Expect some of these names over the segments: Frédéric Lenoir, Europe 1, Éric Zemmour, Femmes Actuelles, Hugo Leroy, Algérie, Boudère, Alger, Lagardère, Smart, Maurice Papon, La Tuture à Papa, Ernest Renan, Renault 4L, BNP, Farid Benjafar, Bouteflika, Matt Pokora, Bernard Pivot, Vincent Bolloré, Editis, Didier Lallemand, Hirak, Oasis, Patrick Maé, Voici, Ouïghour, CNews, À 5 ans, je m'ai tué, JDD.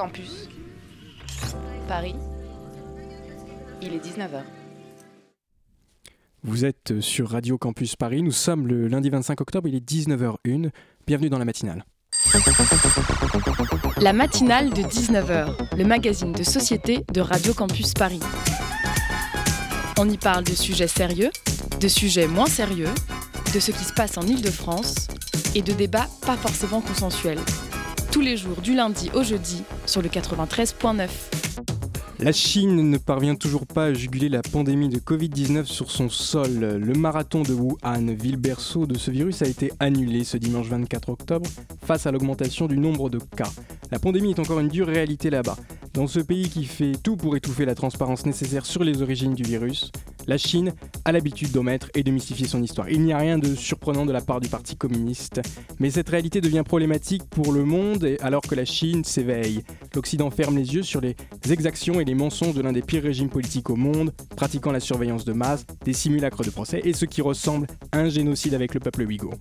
Campus Paris, il est 19h. Vous êtes sur Radio Campus Paris, nous sommes le lundi 25 octobre, il est 19h01. Bienvenue dans la matinale. La matinale de 19h, le magazine de société de Radio Campus Paris. On y parle de sujets sérieux, de sujets moins sérieux, de ce qui se passe en Ile-de-France et de débats pas forcément consensuels. Tous les jours du lundi au jeudi sur le 93.9. La Chine ne parvient toujours pas à juguler la pandémie de Covid-19 sur son sol. Le marathon de Wuhan, ville berceau de ce virus, a été annulé ce dimanche 24 octobre face à l'augmentation du nombre de cas. La pandémie est encore une dure réalité là-bas. Dans ce pays qui fait tout pour étouffer la transparence nécessaire sur les origines du virus, la Chine a l'habitude d'omettre et de mystifier son histoire. Il n'y a rien de surprenant de la part du Parti communiste. Mais cette réalité devient problématique pour le monde alors que la Chine s'éveille. L'Occident ferme les yeux sur les exactions et les mensonges de l'un des pires régimes politiques au monde, pratiquant la surveillance de masse, des simulacres de procès et ce qui ressemble à un génocide avec le peuple ouïghour.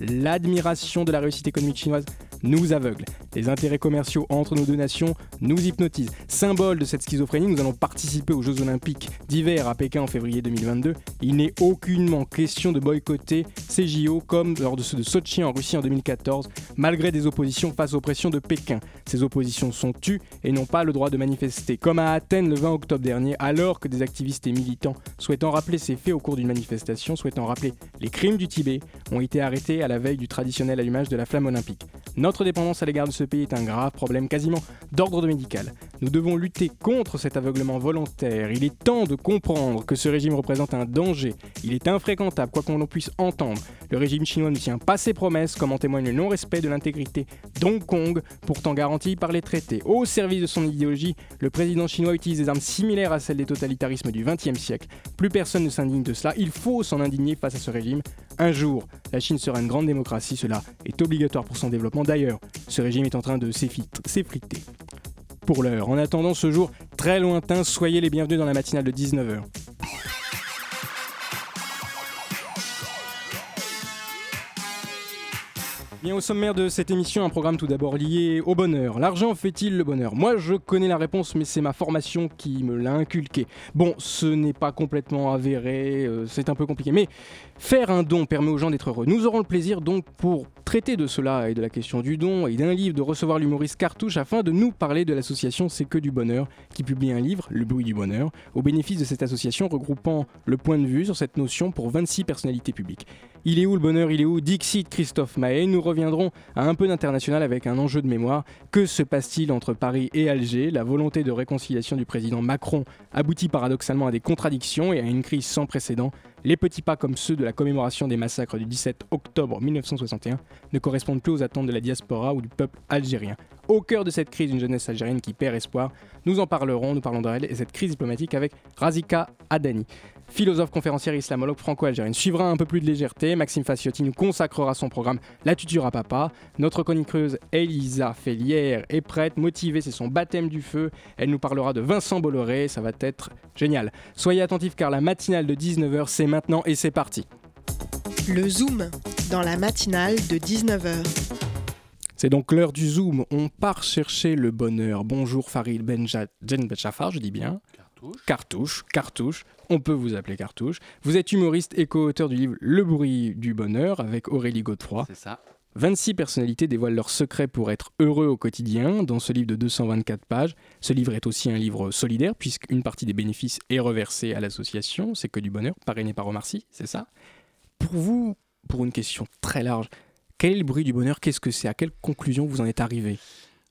L'admiration de la réussite économique chinoise nous aveugle. Les intérêts commerciaux entre nos deux nations nous hypnotisent. Symbole de cette schizophrénie, nous allons participer aux Jeux Olympiques d'hiver à Pékin en février 2022. Il n'est aucunement question de boycotter ces JO comme lors de ceux de Sochi en Russie en 2014, malgré des oppositions face aux pressions de Pékin. Ces oppositions sont tues et n'ont pas le droit de manifester. Comme à Athènes le 20 octobre dernier, alors que des activistes et militants souhaitant rappeler ces faits au cours d'une manifestation, souhaitant rappeler les crimes du Tibet, ont été arrêtés à la veille du traditionnel allumage de la flamme olympique. Notre dépendance à l'égard de ce pays est un grave problème quasiment d'ordre médical. Nous devons lutter contre cet aveuglement volontaire. Il est temps de comprendre que ce régime représente un danger. Il est infréquentable, quoi qu'on en puisse entendre. Le régime chinois ne tient pas ses promesses, comme en témoigne le non-respect de l'intégrité d'Hong Kong, pourtant garantie par les traités. Au service de son idéologie, le président chinois utilise des armes similaires à celles des totalitarismes du XXe siècle. Plus personne ne s'indigne de cela. Il faut s'en indigner face à ce régime. Un jour, la Chine sera une grande démocratie. Cela est obligatoire pour son développement. D'ailleurs, ce régime est en train de s'effriter. Pour l'heure, en attendant ce jour très lointain, soyez les bienvenus dans la matinale de 19h. Bien, au sommaire de cette émission, un programme tout d'abord lié au bonheur. L'argent fait-il le bonheur ? Moi, je connais la réponse, mais c'est ma formation qui me l'a inculqué. Bon, ce n'est pas complètement avéré, c'est un peu compliqué, mais faire un don permet aux gens d'être heureux. Nous aurons le plaisir donc, pour traiter de cela et de la question du don et d'un livre, de recevoir l'humoriste Cartouche afin de nous parler de l'association Cékedubonheur qui publie un livre, Le Bruit du Bonheur, au bénéfice de cette association regroupant le point de vue sur cette notion pour 26 personnalités publiques. Il est où le bonheur ? Il est où ? Dixit Christophe Maé. Nous reviendrons à un peu d'international avec un enjeu de mémoire. Que se passe-t-il entre Paris et Alger ? La volonté de réconciliation du président Macron aboutit paradoxalement à des contradictions et à une crise sans précédent. Les petits pas comme ceux de la commémoration des massacres du 17 octobre 1961 ne correspondent plus aux attentes de la diaspora ou du peuple algérien. Au cœur de cette crise, une jeunesse algérienne qui perd espoir. Nous parlerons d'elle et cette crise diplomatique avec Razika Adnani. Philosophe, conférencière et islamologue franco-algérienne. Suivra un peu plus de légèreté, Maxime Fassiotti nous consacrera son programme La Tuture à Papa. Notre chroniqueuse Elisa Féliers est prête, motivée, c'est son baptême du feu. Elle nous parlera de Vincent Bolloré, ça va être génial. Soyez attentifs car la matinale de 19h, c'est maintenant et c'est parti. Le Zoom dans la matinale de 19h. C'est donc l'heure du Zoom, on part chercher le bonheur. Bonjour Farid Benjafar, je dis bien. Cartouche. On peut vous appeler Cartouche. Vous êtes humoriste et co-auteur du livre Le Bruit du Bonheur avec Aurélie Godefroy. C'est ça. 26 personnalités dévoilent leurs secrets pour être heureux au quotidien dans ce livre de 224 pages. Ce livre est aussi un livre solidaire puisqu'une partie des bénéfices est reversée à l'association. C'est que du bonheur, parrainé par Omar Sy, c'est ça. Pour vous, pour une question très large, quel est le bruit du bonheur ? Qu'est-ce que c'est ? À quelle conclusion vous en êtes arrivé ?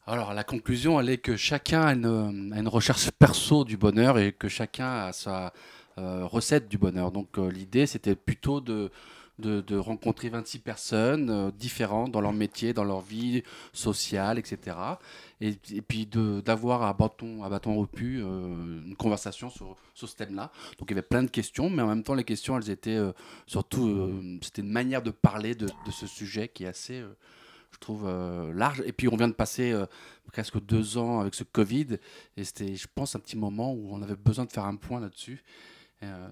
Alors la conclusion, elle est que chacun a une recherche perso du bonheur et que chacun a sa recette du bonheur. Donc l'idée, c'était plutôt de rencontrer 26 personnes différentes dans leur métier, dans leur vie sociale, etc. Et puis d'avoir à bâton rompu une conversation sur ce thème-là. Donc il y avait plein de questions, mais en même temps les questions, elles étaient surtout, c'était une manière de parler de ce sujet qui est assez... je trouve large. Et puis, on vient de passer presque 2 ans avec ce Covid. Et c'était, je pense, un petit moment où on avait besoin de faire un point là-dessus.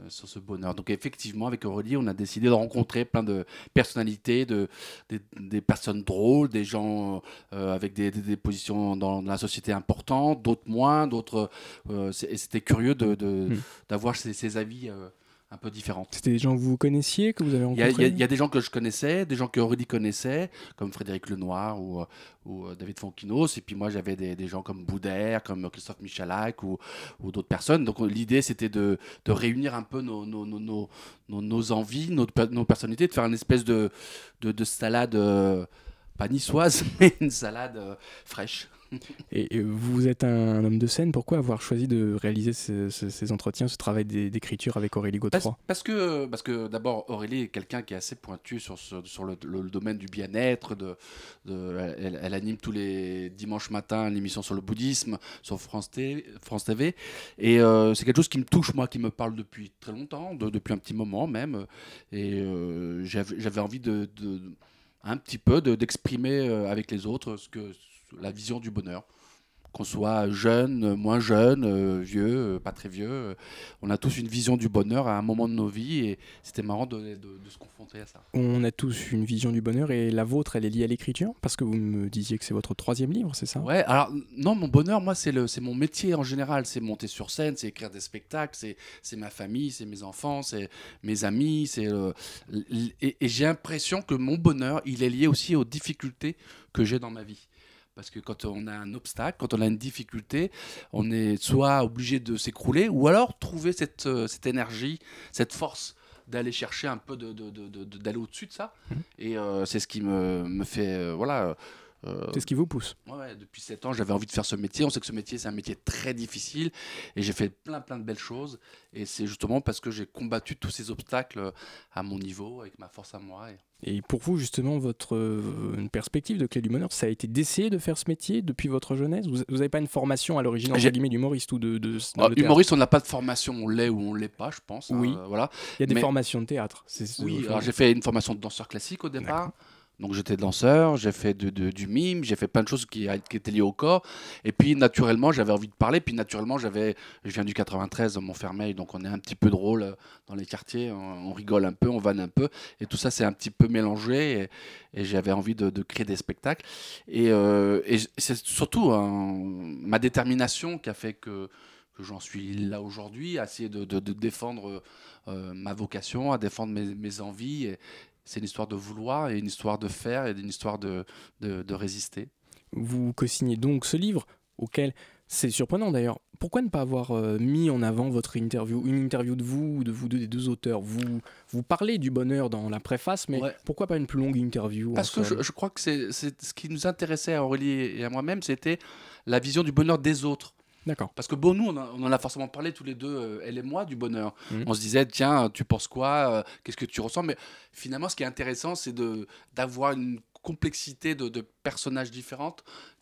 sur ce bonheur. Donc effectivement, avec Aurélie, on a décidé de rencontrer plein de personnalités, des personnes drôles, des gens avec des positions dans la société importantes, d'autres moins, d'autres... et c'était curieux d'avoir ces avis... un peu différentes. C'était des gens que vous connaissiez, que vous avez rencontrés ? Il y a des gens que je connaissais, des gens que Aurélie connaissait, comme Frédéric Lenoir ou David Fonquinos. Et puis moi, j'avais des gens comme Boudère, comme Christophe Michalak ou d'autres personnes. Donc l'idée, c'était de réunir un peu nos envies, nos personnalités, de faire une espèce de salade, pas niçoise, mais une salade fraîche. Et vous êtes un homme de scène, pourquoi avoir choisi de réaliser ces entretiens, ce travail d'écriture avec Aurélie Godefroy ? Parce que d'abord Aurélie est quelqu'un qui est assez pointu sur le domaine du bien-être, elle anime tous les dimanches matins l'émission sur le bouddhisme, sur France TV, et c'est quelque chose qui me touche moi, qui me parle depuis très longtemps, depuis un petit moment même, et j'avais envie un petit peu d'exprimer avec les autres la vision du bonheur, qu'on soit jeune, moins jeune, vieux, pas très vieux, on a tous une vision du bonheur à un moment de nos vies et c'était marrant de se confronter à ça. On a tous une vision du bonheur et la vôtre, elle est liée à l'écriture, parce que vous me disiez que c'est votre 3e livre, c'est ça ? Ouais, alors non, mon bonheur, moi, c'est mon métier en général, c'est monter sur scène, c'est écrire des spectacles, c'est ma famille, c'est mes enfants, c'est mes amis, et j'ai l'impression que mon bonheur, il est lié aussi aux difficultés que j'ai dans ma vie. Parce que quand on a un obstacle, quand on a une difficulté, on est soit obligé de s'écrouler ou alors trouver cette énergie, cette force d'aller chercher un peu, d'aller au-dessus de ça. Et c'est ce qui me fait... c'est ce qui vous pousse. Ouais, depuis 7 ans, j'avais envie de faire ce métier. On sait que ce métier, c'est un métier très difficile. Et j'ai fait plein de belles choses. Et c'est justement parce que j'ai combattu tous ces obstacles à mon niveau, avec ma force à moi. Et pour vous, justement, une perspective de Clé du Bonheur, ça a été d'essayer de faire ce métier depuis votre jeunesse ? Vous n'avez pas une formation à l'origine, entre guillemets, d'humoriste ou de humoriste, on n'a pas de formation. On l'est ou on ne l'est pas, je pense. Oui. Voilà. Il y a des formations de théâtre. Alors j'ai fait une formation de danseur classique au départ. D'accord. Donc j'étais danseur, j'ai fait du mime, j'ai fait plein de choses qui étaient liées au corps. Et puis naturellement, j'avais envie de parler. Puis naturellement, je viens du 93, Montfermeil, donc on est un petit peu drôle dans les quartiers. On rigole un peu, on vanne un peu. Et tout ça, c'est un petit peu mélangé. Et j'avais envie de créer des spectacles. Et c'est surtout ma détermination qui a fait que j'en suis là aujourd'hui, à essayer de défendre ma vocation, à défendre mes envies. C'est une histoire de vouloir et une histoire de faire et une histoire de résister. Vous co-signez donc ce livre auquel, c'est surprenant d'ailleurs, pourquoi ne pas avoir mis en avant votre interview, une interview de vous deux, des deux auteurs ? Vous parlez du bonheur dans la préface, mais pourquoi pas une plus longue interview ? Parce que je crois que c'est ce qui nous intéressait à Aurélie et à moi-même, c'était la vision du bonheur des autres. D'accord. Parce que bon, nous, on en a forcément parlé tous les deux, elle et moi, du bonheur. Mmh. On se disait, tiens, tu penses quoi ? Qu'est-ce que tu ressens ? Mais finalement, ce qui est intéressant, c'est d'avoir une complexité de personnages différents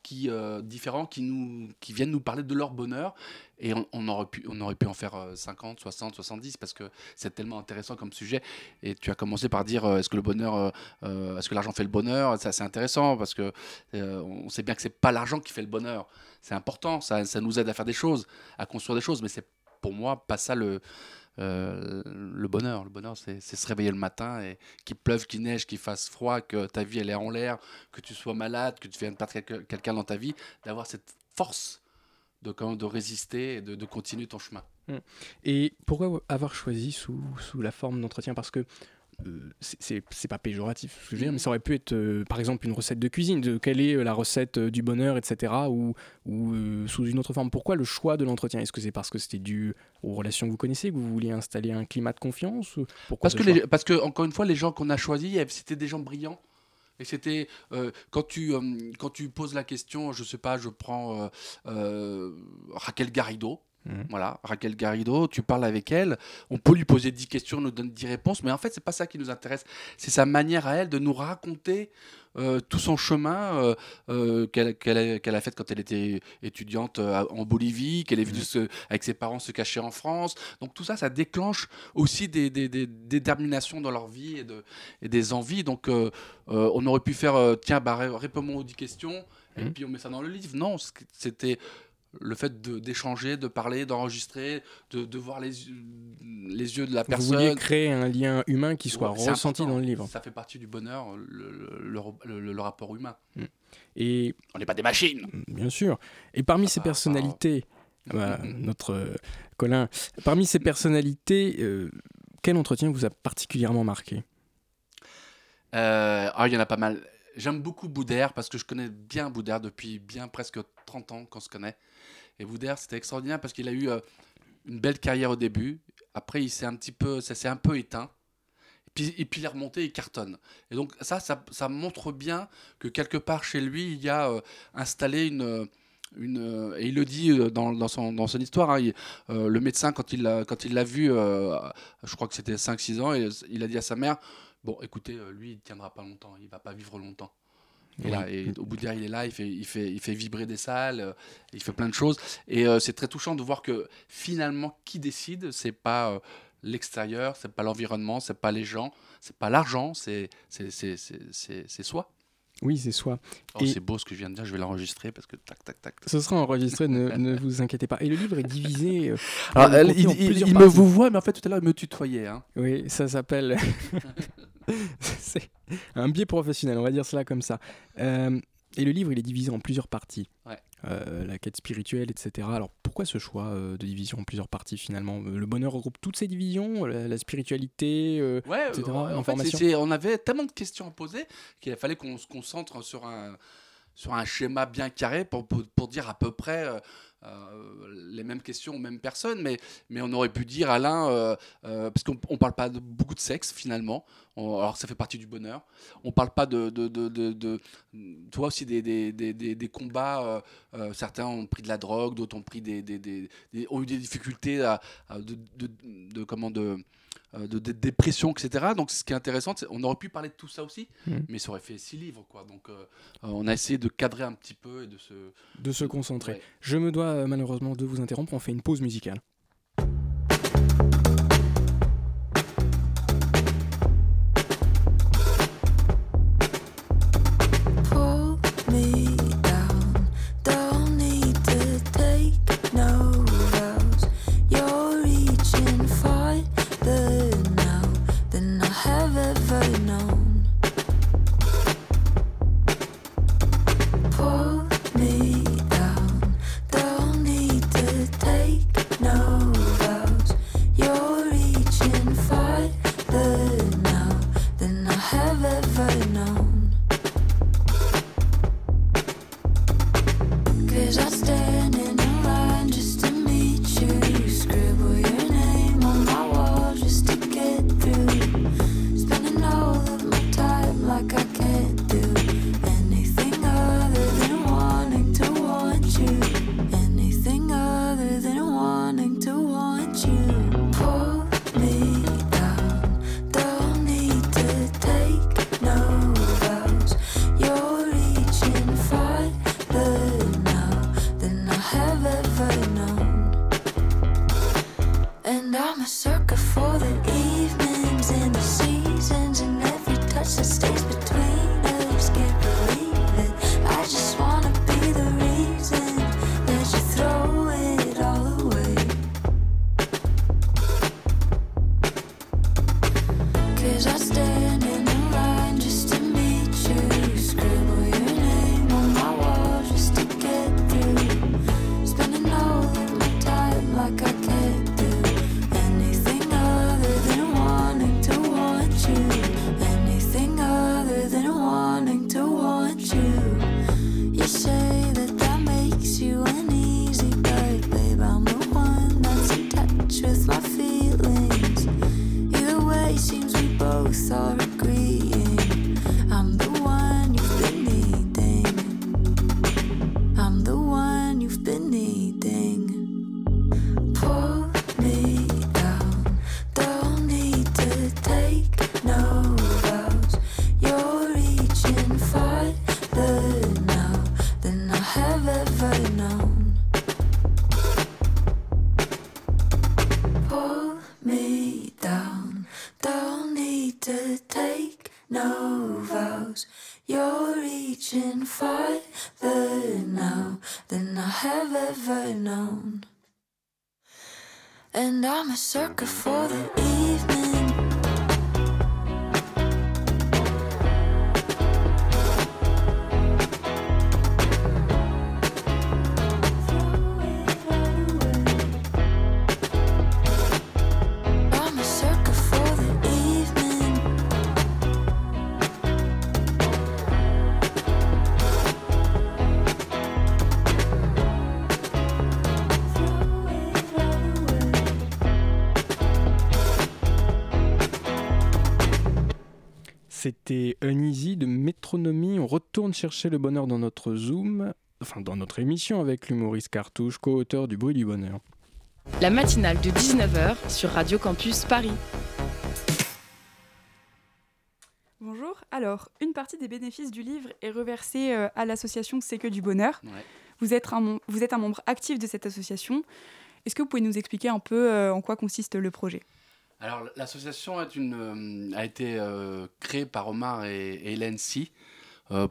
qui viennent nous parler de leur bonheur. Et on aurait pu en faire 50, 60, 70, parce que c'est tellement intéressant comme sujet. Et tu as commencé par dire, est-ce que l'argent fait le bonheur ? Ça, c'est intéressant, parce qu'on sait bien que c'est pas l'argent qui fait le bonheur. C'est important, ça nous aide à faire des choses, à construire des choses, mais c'est pour moi pas ça le bonheur. Le bonheur, c'est se réveiller le matin et qu'il pleuve, qu'il neige, qu'il fasse froid, que ta vie elle est en l'air, que tu sois malade, que tu viennes perdre quelqu'un dans ta vie, d'avoir cette force de résister et de continuer ton chemin. Et pourquoi avoir choisi sous la forme d'entretien ? Parce que c'est pas péjoratif, ce que je veux dire, mais ça aurait pu être par exemple une recette de cuisine, de quelle est la recette du bonheur, etc., ou sous une autre forme. Pourquoi le choix de l'entretien ? Est-ce que c'est parce que c'était dû aux relations que vous connaissez, que vous vouliez installer un climat de confiance ? Parce que encore une fois, les gens qu'on a choisis, c'était des gens brillants. Et c'était quand tu poses la question, je sais pas, je prends Raquel Garrido. Voilà, Raquel Garrido, tu parles avec elle, on peut lui poser 10 questions, on nous donne 10 réponses, mais en fait c'est pas ça qui nous intéresse, c'est sa manière à elle de nous raconter tout son chemin qu'elle a fait quand elle était étudiante en Bolivie, qu'elle est venue avec ses parents se cacher en France. Donc tout ça, ça déclenche aussi des déterminations dans leur vie et des envies. Donc on aurait pu faire, tiens, réponds-moi aux 10 questions, et puis on met ça dans le livre. Non, c'était... le fait d'échanger, de parler, d'enregistrer, de voir les yeux de la personne. Vous vouliez créer un lien humain qui soit ressenti dans le livre. Ça fait partie du bonheur, le rapport humain. Et on n'est pas des machines. Bien sûr. Et parmi ces personnalités, notre Colin, parmi ces personnalités, quel entretien vous a particulièrement marqué ? Il y en a pas mal. J'aime beaucoup Boudère parce que je connais bien Boudère depuis presque 30 ans qu'on se connaît. Et Boudère, c'était extraordinaire parce qu'il a eu une belle carrière au début. Après, ça s'est un peu éteint. Et puis il est remonté, il cartonne. Et donc ça montre bien que quelque part chez lui, il y a installé et il le dit dans son histoire, hein, le médecin, quand il l'a vu, je crois que c'était 5-6 ans, et il a dit à sa mère, bon, écoutez, lui, il ne tiendra pas longtemps, il ne va pas vivre longtemps. Et là, au bout de derrière, il est là, il fait vibrer des salles, il fait plein de choses. Et c'est très touchant de voir que finalement, qui décide, ce n'est pas l'extérieur, ce n'est pas l'environnement, ce n'est pas les gens, ce n'est pas l'argent, c'est soi. Oui, c'est soi. Oh, c'est beau ce que je viens de dire, je vais l'enregistrer parce que tac. Ce sera enregistré, ne vous inquiétez pas. Et le livre est divisé. Alors, il me vous voit, mais en fait tout à l'heure il me tutoyait. Hein. Oui, ça s'appelle... c'est un biais professionnel, on va dire cela comme ça. Et le livre, il est divisé en plusieurs parties. Ouais. La quête spirituelle, etc. Alors pourquoi ce choix de division en plusieurs parties finalement ? Le bonheur regroupe toutes ces divisions, la spiritualité, etc. En fait, on avait tellement de questions à poser qu'il fallait qu'on se concentre sur un schéma bien carré pour dire à peu près... les mêmes questions aux mêmes personnes, mais on aurait pu dire Alain, parce qu'on ne parle pas beaucoup de sexe finalement, alors ça fait partie du bonheur, on ne parle pas tu vois aussi des combats, certains ont pris de la drogue, d'autres ont pris ont eu des difficultés de dépression, etc. Donc ce qui est intéressant, c'est qu'on aurait pu parler de tout ça aussi, mais ça aurait fait 6 livres, quoi. Donc on a essayé de cadrer un petit peu et de se concentrer. Ouais. Je me dois malheureusement de vous interrompre, on fait une pause musicale. I I have ever known. And I'm a sucker for the evening. C'était Uneasy de Métronomie. On retourne chercher le bonheur dans notre Zoom, enfin dans notre émission avec l'humoriste Cartouche, co-auteur du Bruit du Bonheur. La matinale de 19h sur Radio Campus Paris. Bonjour. Alors, une partie des bénéfices du livre est reversée à l'association Cékedubonheur. Ouais. Vous êtes un membre actif de cette association. Est-ce que vous pouvez nous expliquer un peu en quoi consiste le projet ? Alors, l'association a été créée par Omar et Hélène Si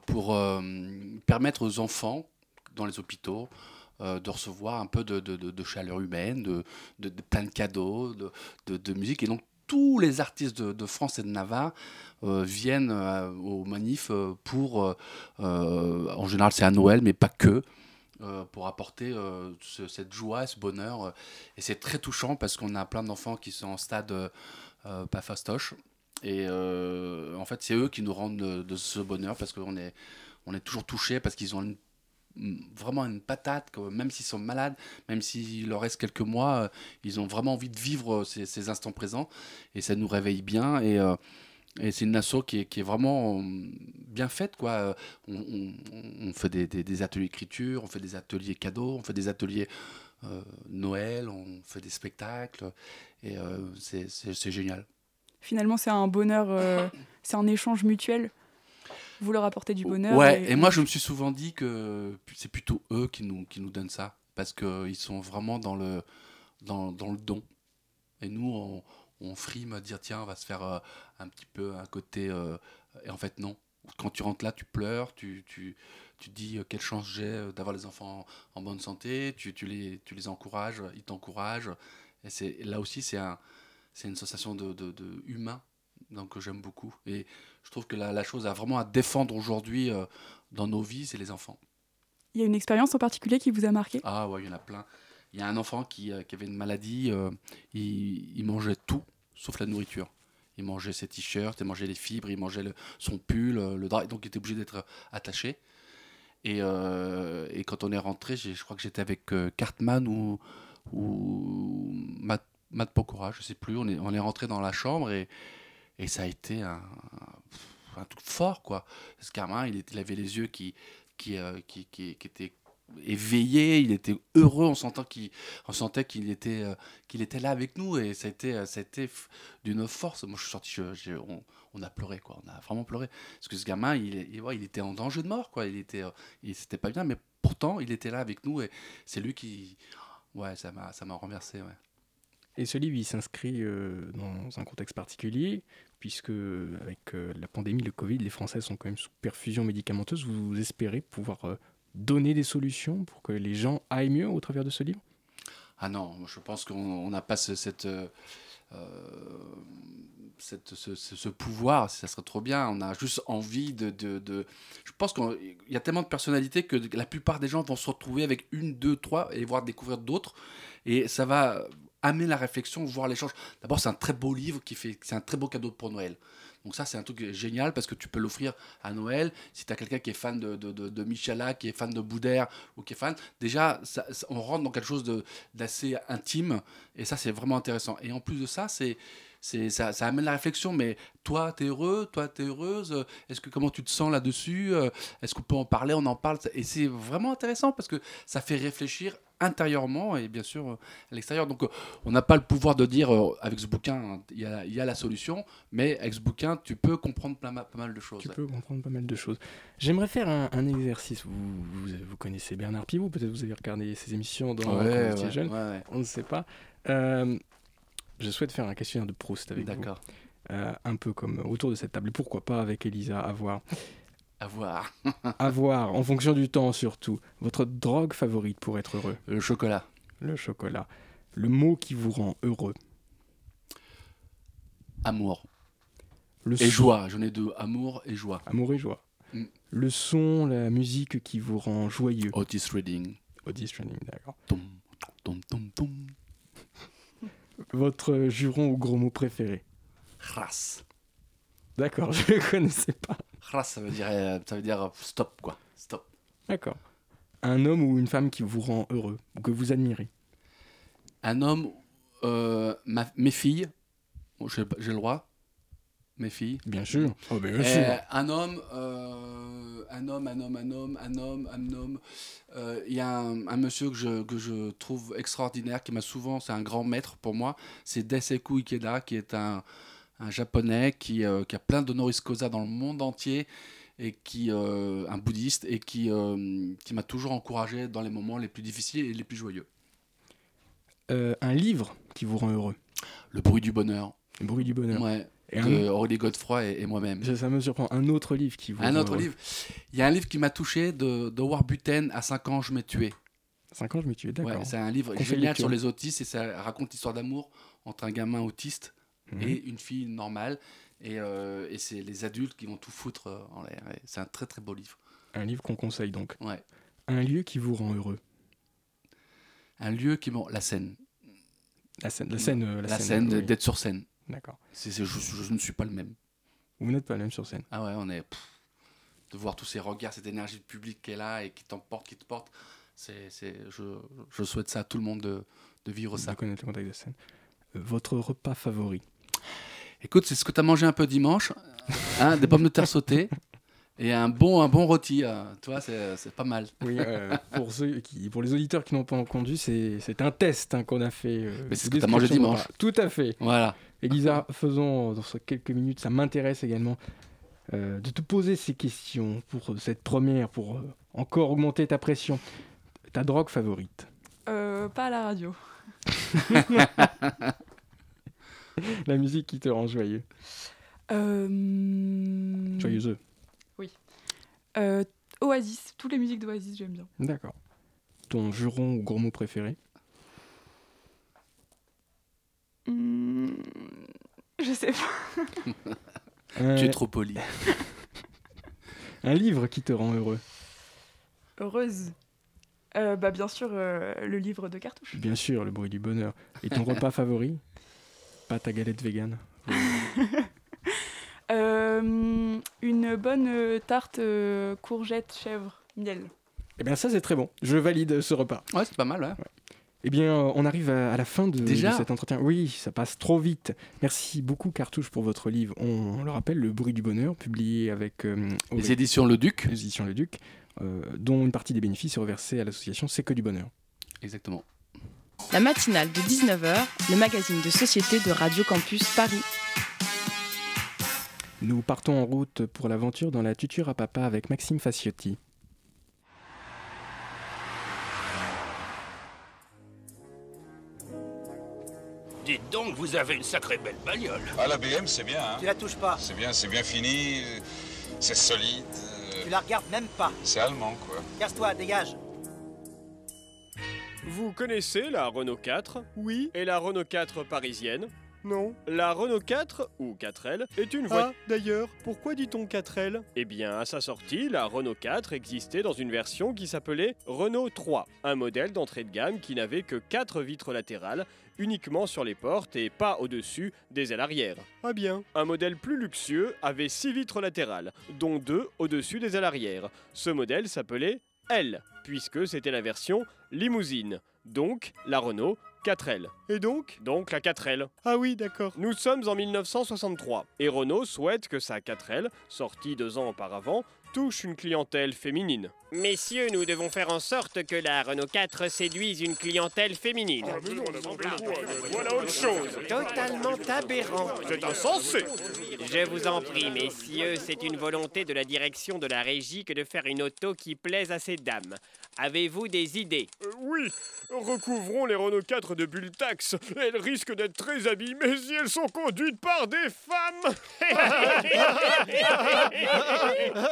pour permettre aux enfants dans les hôpitaux de recevoir un peu de chaleur humaine, de plein de cadeaux, de musique. Et donc, tous les artistes de France et de Navarre viennent aux manifs pour, en général c'est à Noël, mais pas que, pour apporter cette joie, ce bonheur. Et c'est très touchant parce qu'on a plein d'enfants qui sont en stade pas fastoche. Et en fait, c'est eux qui nous rendent de ce bonheur parce qu'on est toujours touchés, parce qu'ils ont vraiment une patate, même s'ils sont malades, même s'il leur reste quelques mois, ils ont vraiment envie de vivre ces instants présents. Et ça nous réveille bien. Et c'est une asso qui est vraiment bien faite, quoi. On fait des ateliers écriture, on fait des ateliers cadeaux, on fait des ateliers Noël, on fait des spectacles. Et c'est génial. Finalement, c'est un bonheur, c'est un échange mutuel. Vous leur apportez du bonheur. Ouais, et moi, je me suis souvent dit que c'est plutôt eux qui nous donnent ça. Parce qu'ils sont vraiment dans le don. Et nous, on frime à dire tiens on va se faire un petit peu un côté et en fait non, quand tu rentres là tu pleures, tu dis quelle chance j'ai d'avoir les enfants en bonne santé, tu les encourages, ils t'encouragent, et c'est là aussi c'est une sensation de humain, donc j'aime beaucoup, et je trouve que la chose a vraiment à défendre aujourd'hui dans nos vies, c'est les enfants. Il y a une expérience en particulier qui vous a marqué? Ah ouais, il y en a plein. Il y a un enfant qui avait une maladie, il mangeait tout sauf la nourriture. Il mangeait ses t-shirts, il mangeait les fibres, il mangeait son pull, le drap, donc il était obligé d'être attaché. Et quand on est rentré, je crois que j'étais avec Cartman ou Matt Pokora, je ne sais plus. On est rentré dans la chambre et ça a été un truc fort, quoi. Ce gamin, il avait les yeux qui étaient éveillé, il était heureux, on sentait qu'il était là avec nous, et ça a été d'une force. Moi je suis sorti, on a pleuré, quoi, on a vraiment pleuré, parce que ce gamin il était en danger de mort, quoi, c'était pas bien, mais pourtant il était là avec nous, et c'est lui qui, ouais, ça m'a renversé, ouais. Et ce livre, il s'inscrit dans un contexte particulier, puisque avec la pandémie, le Covid, les Français sont quand même sous perfusion médicamenteuse. Vous espérez pouvoir donner des solutions pour que les gens aillent mieux au travers de ce livre ? Ah non, je pense qu'on n'a pas ce pouvoir, ça serait trop bien. On a juste envie de... Je pense qu'il y a tellement de personnalités que la plupart des gens vont se retrouver avec une, deux, trois, et voire découvrir d'autres. Et ça va amener la réflexion, voir l'échange. D'abord, c'est un très beau livre, c'est un très beau cadeau pour Noël. Donc ça, c'est un truc génial parce que tu peux l'offrir à Noël. Si tu as quelqu'un qui est fan de Michala, qui est fan de Boudère ou qui est fan, déjà, on rentre dans quelque chose d'assez intime, et ça, c'est vraiment intéressant. Et en plus de ça, ça amène la réflexion. Mais toi, t'es heureux, toi, t'es heureuse. Comment tu te sens là-dessus ? Est-ce qu'on peut en parler ? On en parle. Et c'est vraiment intéressant parce que ça fait réfléchir intérieurement et bien sûr à l'extérieur. Donc on n'a pas le pouvoir de dire avec ce bouquin il y a la solution, mais avec ce bouquin tu peux comprendre pas mal de choses. Tu peux comprendre pas mal de choses. J'aimerais faire un exercice. Vous connaissez Bernard Pivot, peut-être vous avez regardé ses émissions dans quand vous étiez jeune. Ouais. On ne sait pas. Je souhaite faire un questionnaire de Proust avec vous. D'accord. Un peu comme autour de cette table. Pourquoi pas avec Elisa, à voir. À voir. À voir, en fonction du temps surtout. Votre drogue favorite pour être heureux? Le chocolat. Le chocolat. Le mot qui vous rend heureux? Amour. Et joie, j'en ai deux. Amour et joie. Amour et joie. Mm. Le son, la musique qui vous rend joyeux? Otis Redding. Otis Redding, d'accord. Tom, tom, tom, tom. Votre juron ou gros mot préféré? Race. D'accord, je ne le connaissais pas. Race, ça veut dire stop, quoi. Stop. D'accord. Un homme ou une femme qui vous rend heureux, ou que vous admirez? Un homme, mes filles, j'ai le droit, mes filles. Bien sûr. Oh, bien sûr. Un homme. Il y a un monsieur que je trouve extraordinaire, qui m'a souvent, c'est un grand maître pour moi, c'est Daiseku Ikeda, qui est un japonais qui a plein d'honoris causa dans le monde entier, et un bouddhiste, et qui m'a toujours encouragé dans les moments les plus difficiles et les plus joyeux. Un livre qui vous rend heureux? Le Bruit du Bonheur. Le Bruit du Bonheur. Ouais. Et Aurélie Godefroy et moi-même. Ça me surprend. Un autre livre qui vous rend heureux? Un autre livre. Il y a un livre qui m'a touché, de Warburton, à 5 ans, je m'ai tué. 5 ans, je m'ai tué, d'accord. Ouais, c'est un livre génial sur les autistes, et ça raconte l'histoire d'amour entre un gamin autiste et une fille normale, et c'est les adultes qui vont tout foutre en l'air. C'est un très très beau livre. Un livre qu'on conseille donc. Ouais. Un lieu qui vous rend heureux? Un lieu qui me rend... La scène. La scène, oui. D'être sur scène. D'accord. Je ne suis pas le même. Vous n'êtes pas le même sur scène. Ah ouais, on est... de voir tous ces regards, cette énergie publique qui est là et qui t'emporte, qui te porte. Je souhaite ça à tout le monde de vivre ça. De connaître le contact de scène. Votre repas favori? Écoute, c'est ce que tu as mangé un peu dimanche, hein, des pommes de terre sautées et un bon rôti, hein. Tu vois, c'est pas mal. Oui, pour les auditeurs qui n'ont pas entendu, c'est un test, hein, qu'on a fait. Mais c'est ce que tu as mangé dimanche. Tout à fait. Voilà. Elisa, faisons dans quelques minutes, ça m'intéresse également de te poser ces questions pour cette première, pour encore augmenter ta pression. Ta drogue favorite? Pas à la radio. La musique qui te rend joyeux? Joyeuse. Oui. Oasis, toutes les musiques d'Oasis, j'aime bien. D'accord. Ton juron ou gros mot préféré? Je sais pas. Tu es trop poli. Un livre qui te rend heureux? Heureuse. Bien sûr, le livre de Cartouche. Bien sûr, Le Bruit du Bonheur. Et ton repas favori? Pâte à galette vegan. Une bonne tarte courgette, chèvre, miel. Eh bien ça, c'est très bon. Je valide ce repas. Ouais, c'est pas mal. Ouais. Eh bien, on arrive à la fin de cet entretien. Oui, ça passe trop vite. Merci beaucoup, Cartouche, pour votre livre. On le rappelle, Le Bruit du Bonheur, publié avec... les éditions Le Duc. Les éditions Le Duc. Dont une partie des bénéfices est reversée à l'association Cékedubonheur. Exactement. La matinale de 19h, le magazine de société de Radio Campus Paris. Nous partons en route pour l'aventure dans La Tuture à Papa avec Maxime Fassiotti. Dites donc, vous avez une sacrée belle bagnole. Ah, la BM, c'est bien. Hein. Tu la touches pas. C'est bien fini, c'est solide. Tu la regardes même pas. C'est allemand, quoi. Casse-toi, dégage. Vous connaissez la Renault 4? Oui. Et la Renault 4 parisienne? Non. La Renault 4, ou 4L, est une voiture... Ah, d'ailleurs, pourquoi dit-on 4L? Eh bien, à sa sortie, la Renault 4 existait dans une version qui s'appelait Renault 3, un modèle d'entrée de gamme qui n'avait que 4 vitres latérales, uniquement sur les portes et pas au-dessus des ailes arrière. Ah bien. Un modèle plus luxueux avait 6 vitres latérales, dont 2 au-dessus des ailes arrière. Ce modèle s'appelait L, puisque c'était la version limousine, donc la Renault 4L. Et donc ? Donc la 4L. Ah oui, d'accord. Nous sommes en 1963, et Renault souhaite que sa 4L, sortie 2 ans auparavant, touche une clientèle féminine. Messieurs, nous devons faire en sorte que la Renault 4 séduise une clientèle féminine. Ah mais non, voilà autre chose. Totalement aberrant. C'est insensé. Je vous en prie, messieurs, c'est une volonté de la direction de la régie que de faire une auto qui plaise à ces dames. Avez-vous des idées? Oui, oui, recouvrons les Renault 4 de bulles taxes. Elles risquent d'être très abîmées si elles sont conduites par des femmes.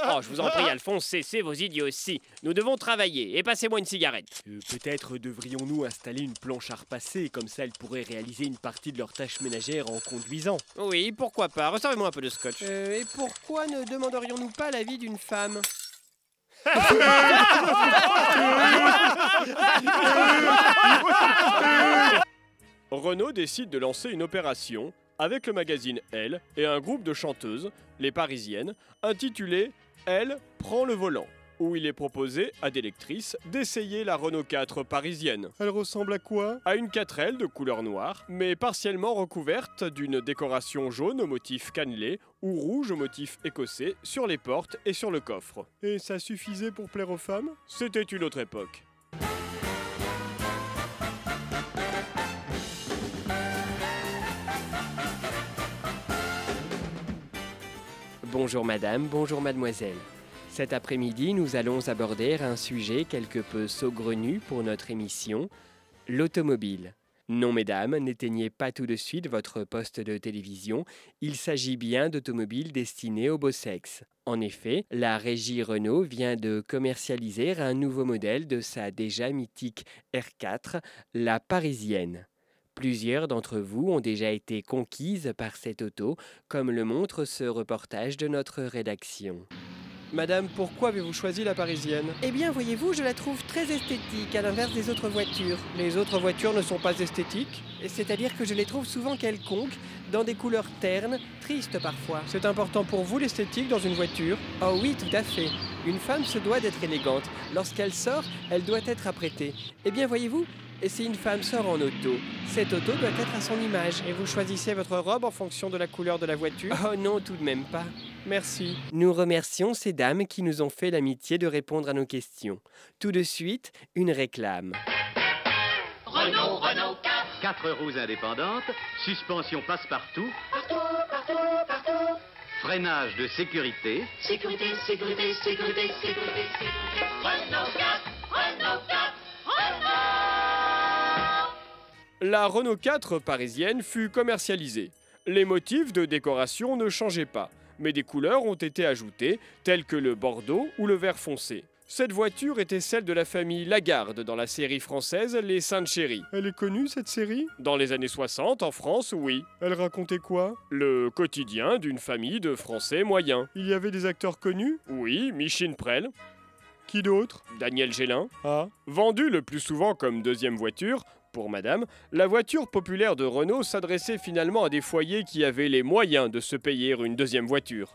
Oh, je vous en prie, Alphonse, cessez vos idioties. Nous devons travailler. Et passez-moi une cigarette. Peut-être devrions-nous installer une planche à repasser. Comme ça, elles pourraient réaliser une partie de leurs tâches ménagères en conduisant. Oui, pourquoi pas. Resservez-moi un peu de scotch. Et pourquoi ne demanderions-nous pas l'avis d'une femme ? Renault décide de lancer une opération avec le magazine Elle et un groupe de chanteuses, les Parisiennes, intitulée « Elle prend le volant », où il est proposé à des lectrices d'essayer la Renault 4 parisienne. Elle ressemble à quoi ? À une 4L de couleur noire, mais partiellement recouverte d'une décoration jaune au motif cannelé ou rouge au motif écossais sur les portes et sur le coffre. Et ça suffisait pour plaire aux femmes ? C'était une autre époque. Bonjour madame, bonjour mademoiselle. Cet après-midi, nous allons aborder un sujet quelque peu saugrenu pour notre émission, l'automobile. Non, mesdames, n'éteignez pas tout de suite votre poste de télévision. Il s'agit bien d'automobiles destinées au beau sexe. En effet, la régie Renault vient de commercialiser un nouveau modèle de sa déjà mythique R4, la parisienne. Plusieurs d'entre vous ont déjà été conquises par cette auto, comme le montre ce reportage de notre rédaction. Madame, pourquoi avez-vous choisi la parisienne ? Eh bien, voyez-vous, je la trouve très esthétique, à l'inverse des autres voitures. Les autres voitures ne sont pas esthétiques ? C'est-à-dire que je les trouve souvent quelconques, dans des couleurs ternes, tristes parfois. C'est important pour vous l'esthétique dans une voiture ? Oh oui, tout à fait. Une femme se doit d'être élégante. Lorsqu'elle sort, elle doit être apprêtée. Eh bien, voyez-vous, si une femme sort en auto, cette auto doit être à son image. Et vous choisissez votre robe en fonction de la couleur de la voiture ? Oh non, tout de même pas. Merci. Nous remercions ces dames qui nous ont fait l'amitié de répondre à nos questions. Tout de suite, une réclame. Renault, Renault 4. 4 roues indépendantes, suspension passe-partout. Partout, partout, partout. Freinage de sécurité. Sécurité, sécurité, sécurité, sécurité, sécurité. Renault 4, Renault 4, Renault. La Renault 4 parisienne fut commercialisée. Les motifs de décoration ne changeaient pas, mais des couleurs ont été ajoutées, telles que le bordeaux ou le vert foncé. Cette voiture était celle de la famille Lagarde dans la série française Les Saintes Chéries. Elle est connue, cette série ? Dans les années 60, en France, oui. Elle racontait quoi ? Le quotidien d'une famille de Français moyens. Il y avait des acteurs connus ? Oui, Micheline Prel. Qui d'autre ? Daniel Gélin. Ah. Vendue le plus souvent comme deuxième voiture, pour madame, la voiture populaire de Renault s'adressait finalement à des foyers qui avaient les moyens de se payer une deuxième voiture.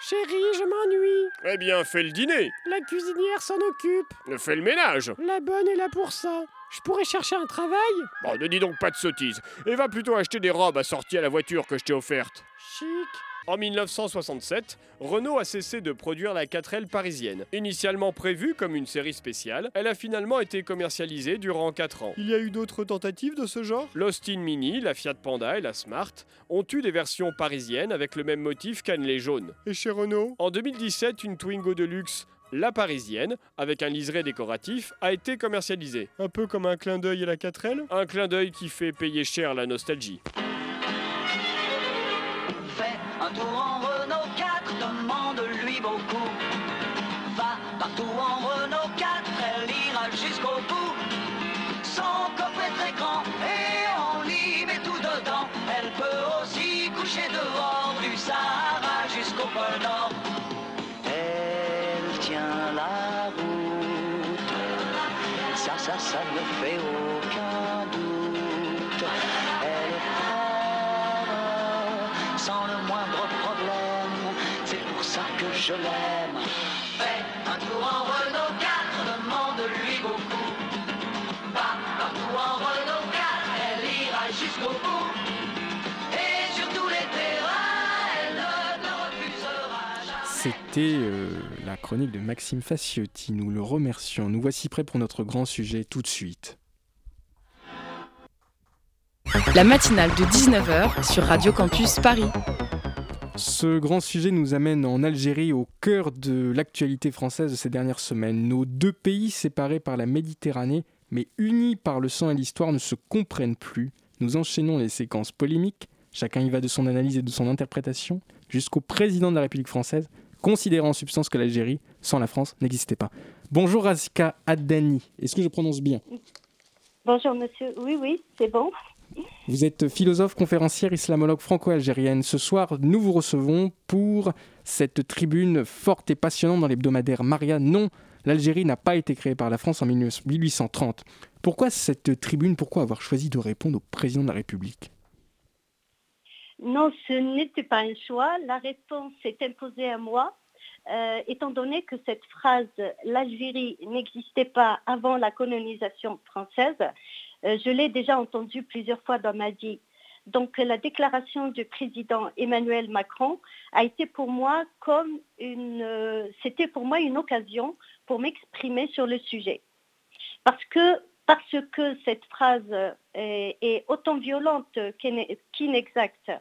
Chérie, je m'ennuie. Eh bien, fais le dîner. La cuisinière s'en occupe. Fais le ménage. La bonne est là pour ça. Je pourrais chercher un travail. Bon, ne dis donc pas de sottises. Et va plutôt acheter des robes assorties à la voiture que je t'ai offerte. Chic. En 1967, Renault a cessé de produire la 4L parisienne. Initialement prévue comme une série spéciale, elle a finalement été commercialisée durant 4 ans. Il y a eu d'autres tentatives de ce genre ? L'Austin Mini, la Fiat Panda et la Smart ont eu des versions parisiennes avec le même motif cannelé jaune. Et chez Renault ? En 2017, une Twingo de luxe, la parisienne, avec un liseré décoratif, a été commercialisée. Un peu comme un clin d'œil à la 4L ? Un clin d'œil qui fait payer cher la nostalgie. Un tour en Renault 4, demande-lui beaucoup. Va partout en Renault 4, elle ira jusqu'au bout. Son coffre est très grand et on y met tout dedans. Elle peut aussi coucher dehors du Sahara jusqu'au pôle Nord. Elle tient la route, ça ne fait aucun doute. Elle est sans le moindre problème, c'est pour ça que je l'aime. Fais un tour en Renault 4, demande-lui beaucoup. Bah, un tour en Renault 4, elle ira jusqu'au bout. Et sur tous les terrains, elle ne refusera jamais. C'était la chronique de Maxime Fassiotti, nous le remercions. Nous voici prêts pour notre grand sujet tout de suite. La matinale de 19h sur Radio Campus Paris. Ce grand sujet nous amène en Algérie, au cœur de l'actualité française de ces dernières semaines. Nos deux pays séparés par la Méditerranée mais unis par le sang et l'histoire, ne se comprennent plus. Nous enchaînons les séquences polémiques, chacun y va de son analyse et de son interprétation, jusqu'au président de la République française, considérant en substance que l'Algérie, sans la France, n'existait pas. Bonjour Razika Adnani, est-ce que je prononce bien ? Bonjour monsieur, oui, c'est bon. Vous êtes philosophe, conférencière, islamologue franco-algérienne. Ce soir, nous vous recevons pour cette tribune forte et passionnante dans l'hebdomadaire Maria. Non, l'Algérie n'a pas été créée par la France en 1830. Pourquoi cette tribune ? Pourquoi avoir choisi de répondre au président de la République ? Non, ce n'était pas un choix. La réponse s'est imposée à moi, étant donné que cette phrase « l'Algérie n'existait pas avant la colonisation française », je l'ai déjà entendue plusieurs fois dans ma vie. Donc la déclaration du président Emmanuel Macron a été pour moi comme c'était pour moi une occasion pour m'exprimer sur le sujet. Parce que cette phrase est autant violente qu'inexacte.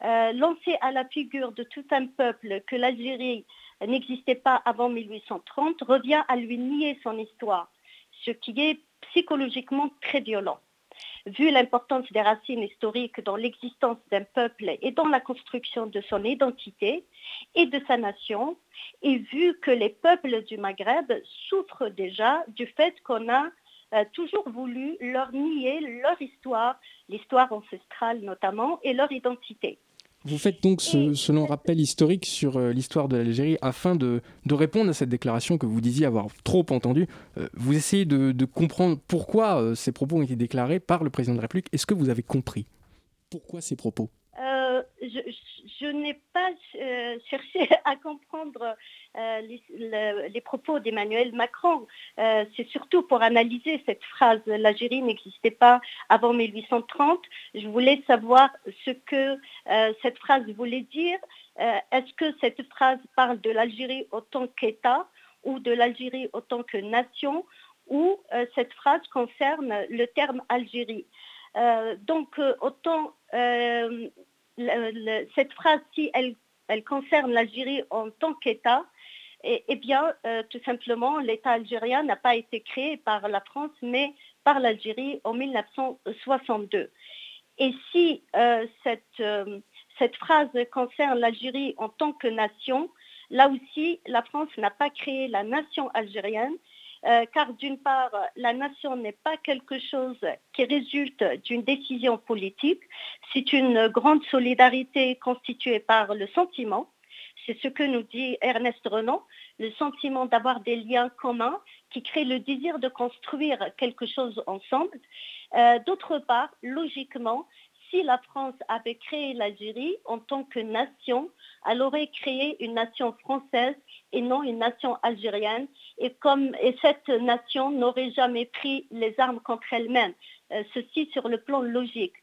Lancer à la figure de tout un peuple que l'Algérie n'existait pas avant 1830 revient à lui nier son histoire, ce qui est psychologiquement très violent. Vu l'importance des racines historiques dans l'existence d'un peuple et dans la construction de son identité et de sa nation, et vu que les peuples du Maghreb souffrent déjà du fait qu'on a toujours voulu leur nier leur histoire, l'histoire ancestrale notamment, et leur identité. Vous faites donc ce long rappel historique sur l'histoire de l'Algérie afin de répondre à cette déclaration que vous disiez avoir trop entendue. Vous essayez de comprendre pourquoi ces propos ont été déclarés par le président de la République. Est-ce que vous avez compris pourquoi ces propos ? Je n'ai pas cherché à comprendre les propos d'Emmanuel Macron. C'est surtout pour analyser cette phrase « l'Algérie n'existait pas avant 1830 ». Je voulais savoir ce que cette phrase voulait dire. Est-ce que cette phrase parle de l'Algérie en tant qu'État ou de l'Algérie en tant que nation, ou cette phrase concerne le terme « Algérie ». Cette phrase, si elle concerne l'Algérie en tant qu'État, tout simplement, l'État algérien n'a pas été créé par la France, mais par l'Algérie en 1962. Et si cette phrase concerne l'Algérie en tant que nation, là aussi, la France n'a pas créé la nation algérienne, car d'une part, la nation n'est pas quelque chose qui résulte d'une décision politique, c'est une grande solidarité constituée par le sentiment. C'est ce que nous dit Ernest Renan, le sentiment d'avoir des liens communs qui créent le désir de construire quelque chose ensemble. D'autre part, logiquement, si la France avait créé l'Algérie en tant que nation, elle aurait créé une nation française et non une nation algérienne. Et cette nation n'aurait jamais pris les armes contre elle-même, ceci sur le plan logique.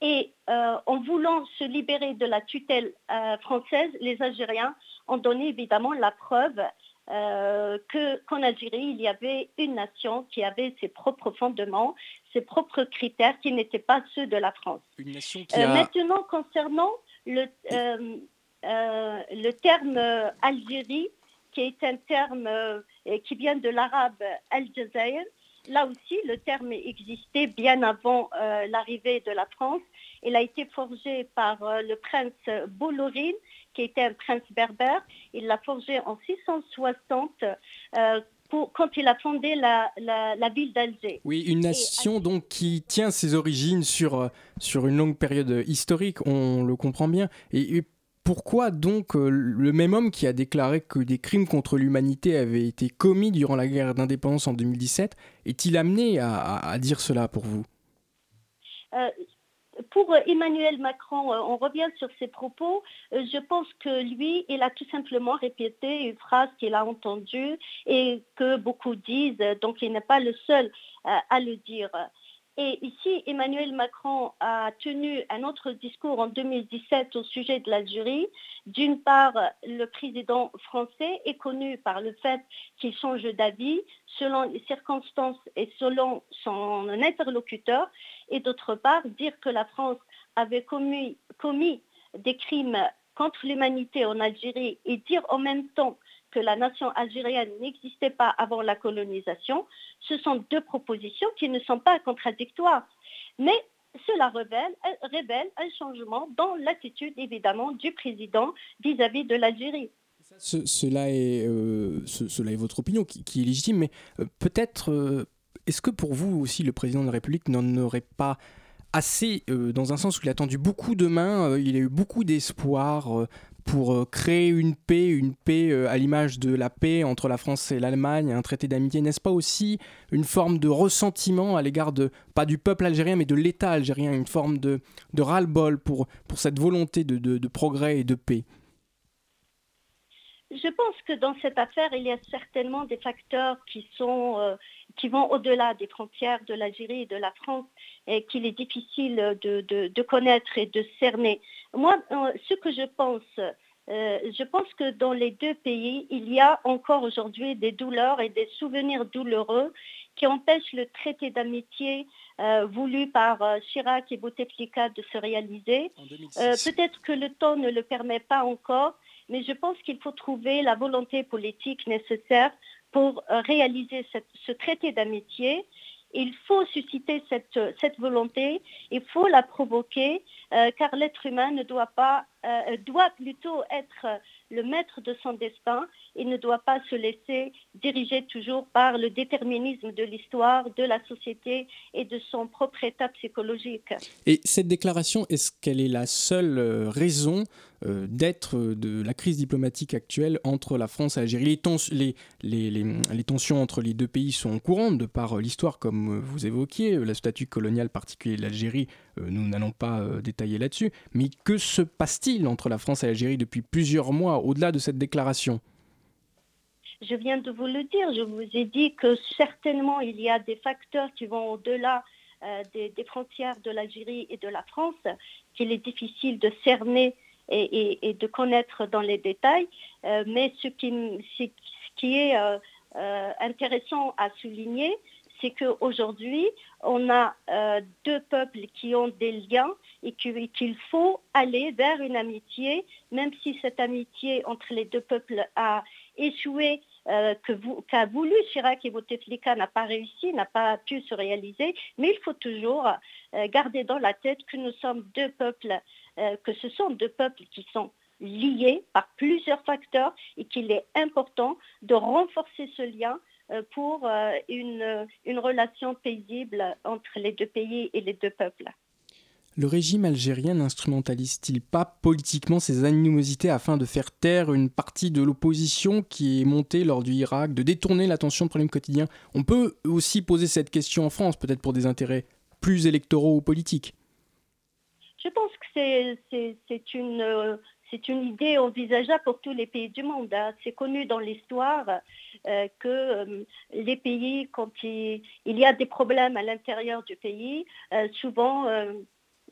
Et en voulant se libérer de la tutelle française, les Algériens ont donné évidemment la preuve qu'en Algérie, il y avait une nation qui avait ses propres fondements, ses propres critères qui n'étaient pas ceux de la France. Une nation qui a... Maintenant, concernant le terme Algérie, qui est un terme qui vient de l'arabe Al-Jazair, là aussi, le terme existait bien avant l'arrivée de la France. Il a été forgé par le prince Bolloré, qui était un prince berbère. Il l'a forgé en 660 quand il a fondé la ville d'Alger. Oui, une nation donc qui tient ses origines sur une longue période historique, on le comprend bien. Et pourquoi donc le même homme qui a déclaré que des crimes contre l'humanité avaient été commis durant la guerre d'indépendance en 2017 est-il amené à dire cela pour vous ? Pour Emmanuel Macron, on revient sur ses propos. Je pense que lui, il a tout simplement répété une phrase qu'il a entendue et que beaucoup disent, donc il n'est pas le seul à le dire. Et ici, Emmanuel Macron a tenu un autre discours en 2017 au sujet de l'Algérie. D'une part, le président français est connu par le fait qu'il change d'avis selon les circonstances et selon son interlocuteur. Et d'autre part, dire que la France avait commis des crimes contre l'humanité en Algérie et dire en même temps que la nation algérienne n'existait pas avant la colonisation, ce sont deux propositions qui ne sont pas contradictoires. Mais cela révèle un changement dans l'attitude, évidemment, du président vis-à-vis de l'Algérie. Cela est votre opinion qui est légitime, mais peut-être, est-ce que pour vous aussi, le président de la République n'en aurait pas assez, dans un sens où il a tendu beaucoup de mains, il a eu beaucoup d'espoir pour créer une paix à l'image de la paix entre la France et l'Allemagne, un traité d'amitié, n'est-ce pas aussi une forme de ressentiment à l'égard de, pas du peuple algérien, mais de l'État algérien, une forme de ras-le-bol pour cette volonté de progrès et de paix? Je pense que dans cette affaire, il y a certainement des facteurs qui vont au-delà des frontières de l'Algérie et de la France et qu'il est difficile de connaître et de cerner. Moi, ce que je pense que dans les deux pays, il y a encore aujourd'hui des douleurs et des souvenirs douloureux qui empêchent le traité d'amitié voulu par Chirac et Bouteflika de se réaliser. Peut-être que le temps ne le permet pas encore. Mais je pense qu'il faut trouver la volonté politique nécessaire pour réaliser ce traité d'amitié. Il faut susciter cette volonté, il faut la provoquer, car l'être humain ne doit pas, doit plutôt être le maître de son destin et ne doit pas se laisser diriger toujours par le déterminisme de l'histoire, de la société et de son propre état psychologique. Et cette déclaration, est-ce qu'elle est la seule raison d'être de la crise diplomatique actuelle entre la France et l'Algérie? Les tensions entre les deux pays sont courantes de par l'histoire, comme vous évoquiez, le statut colonial particulier de l'Algérie, nous n'allons pas détailler là-dessus, mais que se passe-t-il entre la France et l'Algérie depuis plusieurs mois, au-delà de cette déclaration? Je viens de vous le dire, je vous ai dit que certainement il y a des facteurs qui vont au-delà des frontières de l'Algérie et de la France, qu'il est difficile de cerner et de connaître dans les détails, mais ce qui est intéressant à souligner, c'est qu'aujourd'hui, on a deux peuples qui ont des liens et qu'il faut aller vers une amitié, même si cette amitié entre les deux peuples a échoué, qu'a voulu Chirac et Bouteflika n'a pas réussi, n'a pas pu se réaliser, mais il faut toujours garder dans la tête que nous sommes deux peuples, que ce sont deux peuples qui sont liés par plusieurs facteurs et qu'il est important de renforcer ce lien pour une relation paisible entre les deux pays et les deux peuples. Le régime algérien n'instrumentalise-t-il pas politiquement ses animosités afin de faire taire une partie de l'opposition qui est montée lors du Hirak, de détourner l'attention de problèmes quotidiens? On peut aussi poser cette question en France, peut-être pour des intérêts plus électoraux ou politiques. Je pense que c'est une idée envisageable pour tous les pays du monde. C'est connu dans l'histoire que les pays, quand il y a des problèmes à l'intérieur du pays, souvent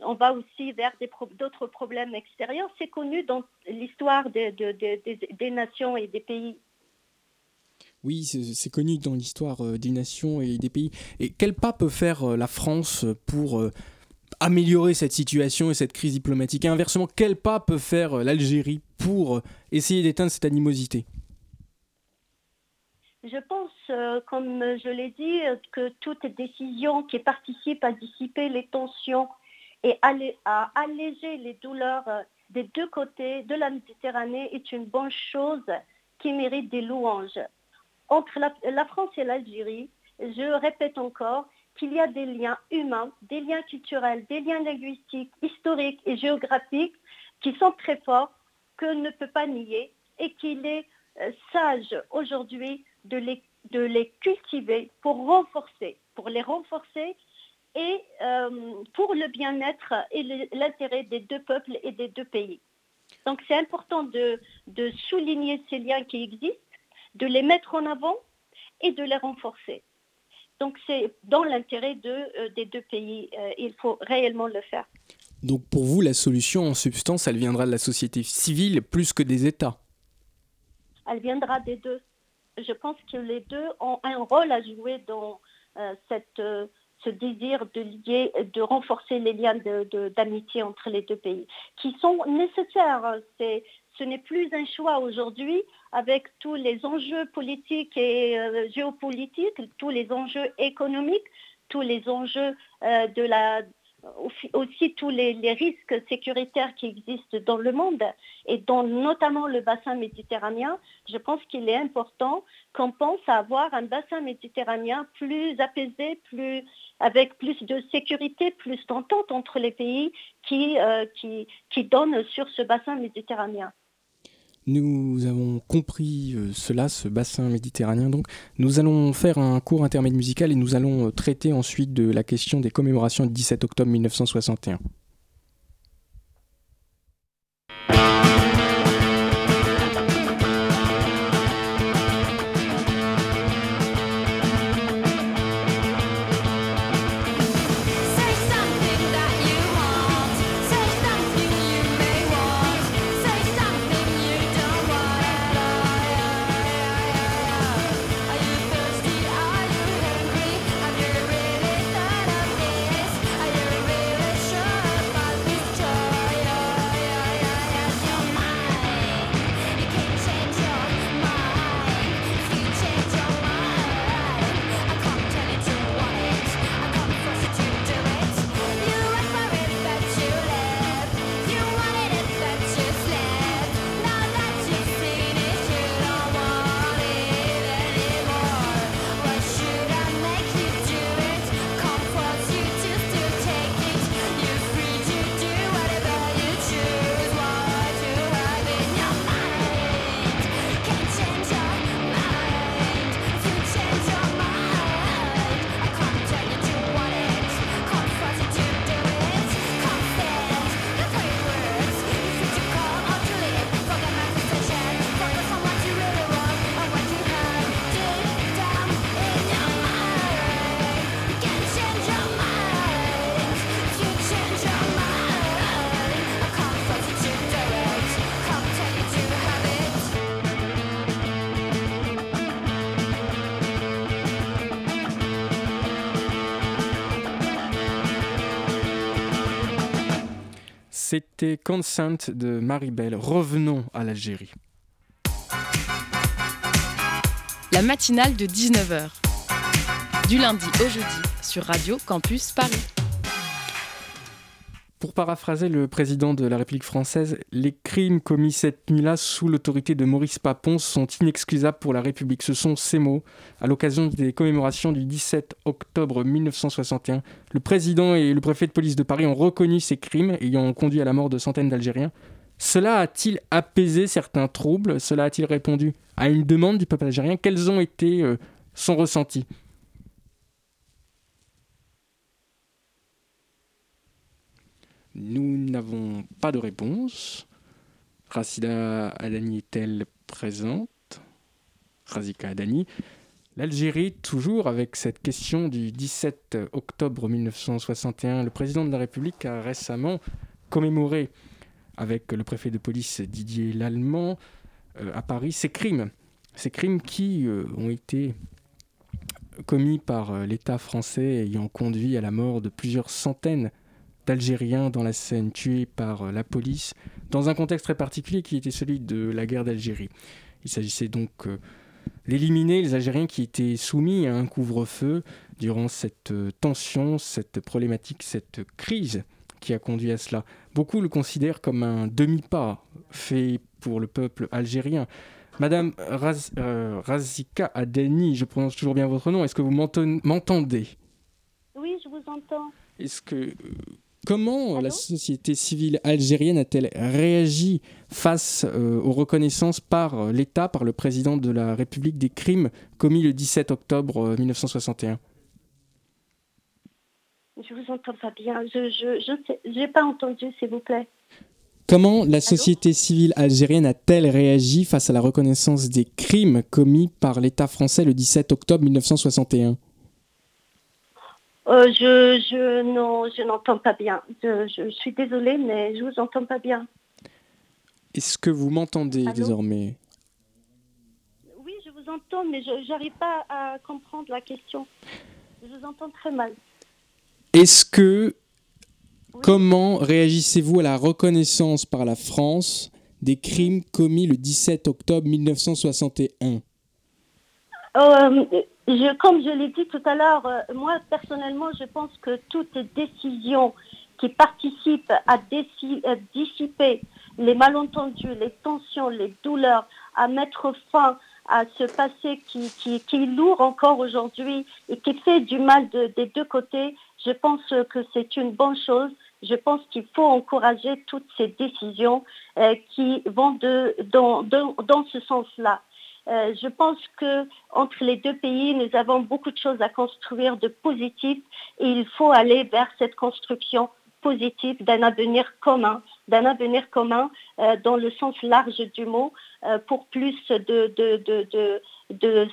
on va aussi vers d'autres problèmes extérieurs. C'est connu dans l'histoire des nations et des pays. Oui, c'est connu dans l'histoire des nations et des pays. Et quel pas peut faire la France pour améliorer cette situation et cette crise diplomatique? Et inversement, quel pas peut faire l'Algérie pour essayer d'éteindre cette animosité? Je pense, comme je l'ai dit, que toute décision qui participe à dissiper les tensions et à alléger les douleurs des deux côtés de la Méditerranée est une bonne chose qui mérite des louanges. Entre la France et l'Algérie, je répète encore, qu'il y a des liens humains, des liens culturels, des liens linguistiques, historiques et géographiques qui sont très forts, que ne peut pas nier et qu'il est sage aujourd'hui de les cultiver pour les renforcer et pour le bien-être et l'intérêt des deux peuples et des deux pays. Donc c'est important de souligner ces liens qui existent, de les mettre en avant et de les renforcer. Donc c'est dans l'intérêt des deux pays. Il faut réellement le faire. Donc pour vous, la solution en substance, elle viendra de la société civile plus que des États? Elle viendra des deux. Je pense que les deux ont un rôle à jouer dans ce désir de lier, de renforcer les liens d'amitié entre les deux pays, qui sont nécessaires. Ce n'est plus un choix aujourd'hui avec tous les enjeux politiques et géopolitiques, tous les enjeux économiques, tous les enjeux aussi tous les risques sécuritaires qui existent dans le monde et dans notamment le bassin méditerranéen. Je pense qu'il est important qu'on pense à avoir un bassin méditerranéen plus apaisé, avec plus de sécurité, plus d'entente entre les pays qui donnent sur ce bassin méditerranéen. Nous avons compris cela, ce bassin méditerranéen. Donc, nous allons faire un court intermède musical et nous allons traiter ensuite de la question des commémorations du 17 octobre 1961. C'était Consent de Maribel. Revenons à l'Algérie. La matinale de 19h. Du lundi au jeudi sur Radio Campus Paris. Pour paraphraser le président de la République française, les crimes commis cette nuit-là sous l'autorité de Maurice Papon sont inexcusables pour la République. Ce sont ces mots, à l'occasion des commémorations du 17 octobre 1961. Le président et le préfet de police de Paris ont reconnu ces crimes, ayant conduit à la mort de centaines d'Algériens. Cela a-t-il apaisé certains troubles ? Cela a-t-il répondu à une demande du peuple algérien ? Quels ont été son ressenti ? Nous n'avons pas de réponse. Razika Adnani est-elle présente ? Razika Adnani. L'Algérie, toujours avec cette question du 17 octobre 1961. Le président de la République a récemment commémoré, avec le préfet de police Didier Lallemand, à Paris, ces crimes qui ont été commis par l'État français ayant conduit à la mort de plusieurs centaines d'Algériens dans la Seine, tués par la police, dans un contexte très particulier qui était celui de la guerre d'Algérie. Il s'agissait donc d'éliminer les Algériens qui étaient soumis à un couvre-feu durant cette tension, cette problématique, cette crise qui a conduit à cela. Beaucoup le considèrent comme un demi-pas fait pour le peuple algérien. Madame Razika Adnani, je prononce toujours bien votre nom, est-ce que vous m'entendez ? Oui, je vous entends. Comment la société civile algérienne a-t-elle réagi face aux reconnaissances par l'État, par le président de la République, des crimes commis le 17 octobre 1961 ? Je vous entends pas bien. Je n'ai pas entendu, s'il vous plaît. Comment la société civile algérienne a-t-elle réagi face à la reconnaissance des crimes commis par l'État français le 17 octobre 1961 ? Je n'entends pas bien. Je suis désolée, mais je ne vous entends pas bien. Est-ce que vous m'entendez désormais ? Oui, je vous entends, mais je n'arrive pas à comprendre la question. Je vous entends très mal. Comment réagissez-vous à la reconnaissance par la France des crimes commis le 17 octobre 1961 ? Comme je l'ai dit tout à l'heure, moi personnellement, je pense que toute décision qui participe à dissiper les malentendus, les tensions, les douleurs, à mettre fin à ce passé qui est lourd encore aujourd'hui et qui fait du mal des deux côtés, je pense que c'est une bonne chose. Je pense qu'il faut encourager toutes ces décisions qui vont dans ce sens-là. Je pense qu'entre les deux pays, nous avons beaucoup de choses à construire de positif et il faut aller vers cette construction positive d'un avenir commun dans le sens large du mot, pour plus de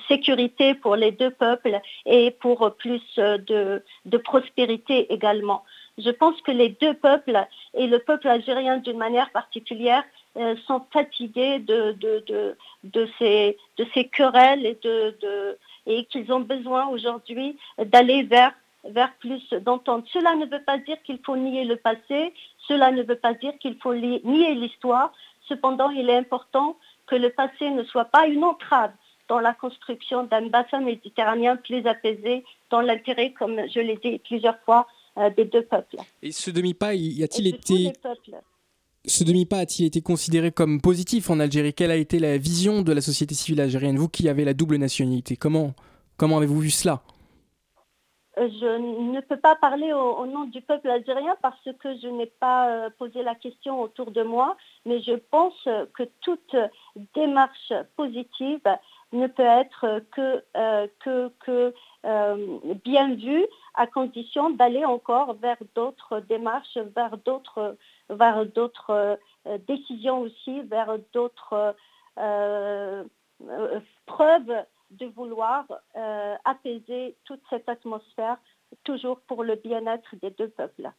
sécurité pour les deux peuples et pour plus de prospérité également. Je pense que les deux peuples, et le peuple algérien d'une manière particulière, sont fatigués de ces querelles et qu'ils ont besoin aujourd'hui d'aller vers plus d'entente. Cela ne veut pas dire qu'il faut nier le passé, cela ne veut pas dire qu'il faut nier l'histoire. Cependant, il est important que le passé ne soit pas une entrave dans la construction d'un bassin méditerranéen plus apaisé, dans l'intérêt, comme je l'ai dit plusieurs fois, des deux peuples. Et ce demi-pas, a-t-il été considéré comme positif en Algérie ? Quelle a été la vision de la société civile algérienne ? Vous qui avez la double nationalité, comment avez-vous vu cela ? Je ne peux pas parler au nom du peuple algérien parce que je n'ai pas posé la question autour de moi, mais je pense que toute démarche positive ne peut être que bien vue, à condition d'aller encore vers d'autres démarches, vers d'autres décisions aussi, vers d'autres preuves de vouloir apaiser toute cette atmosphère, toujours pour le bien-être des deux peuples.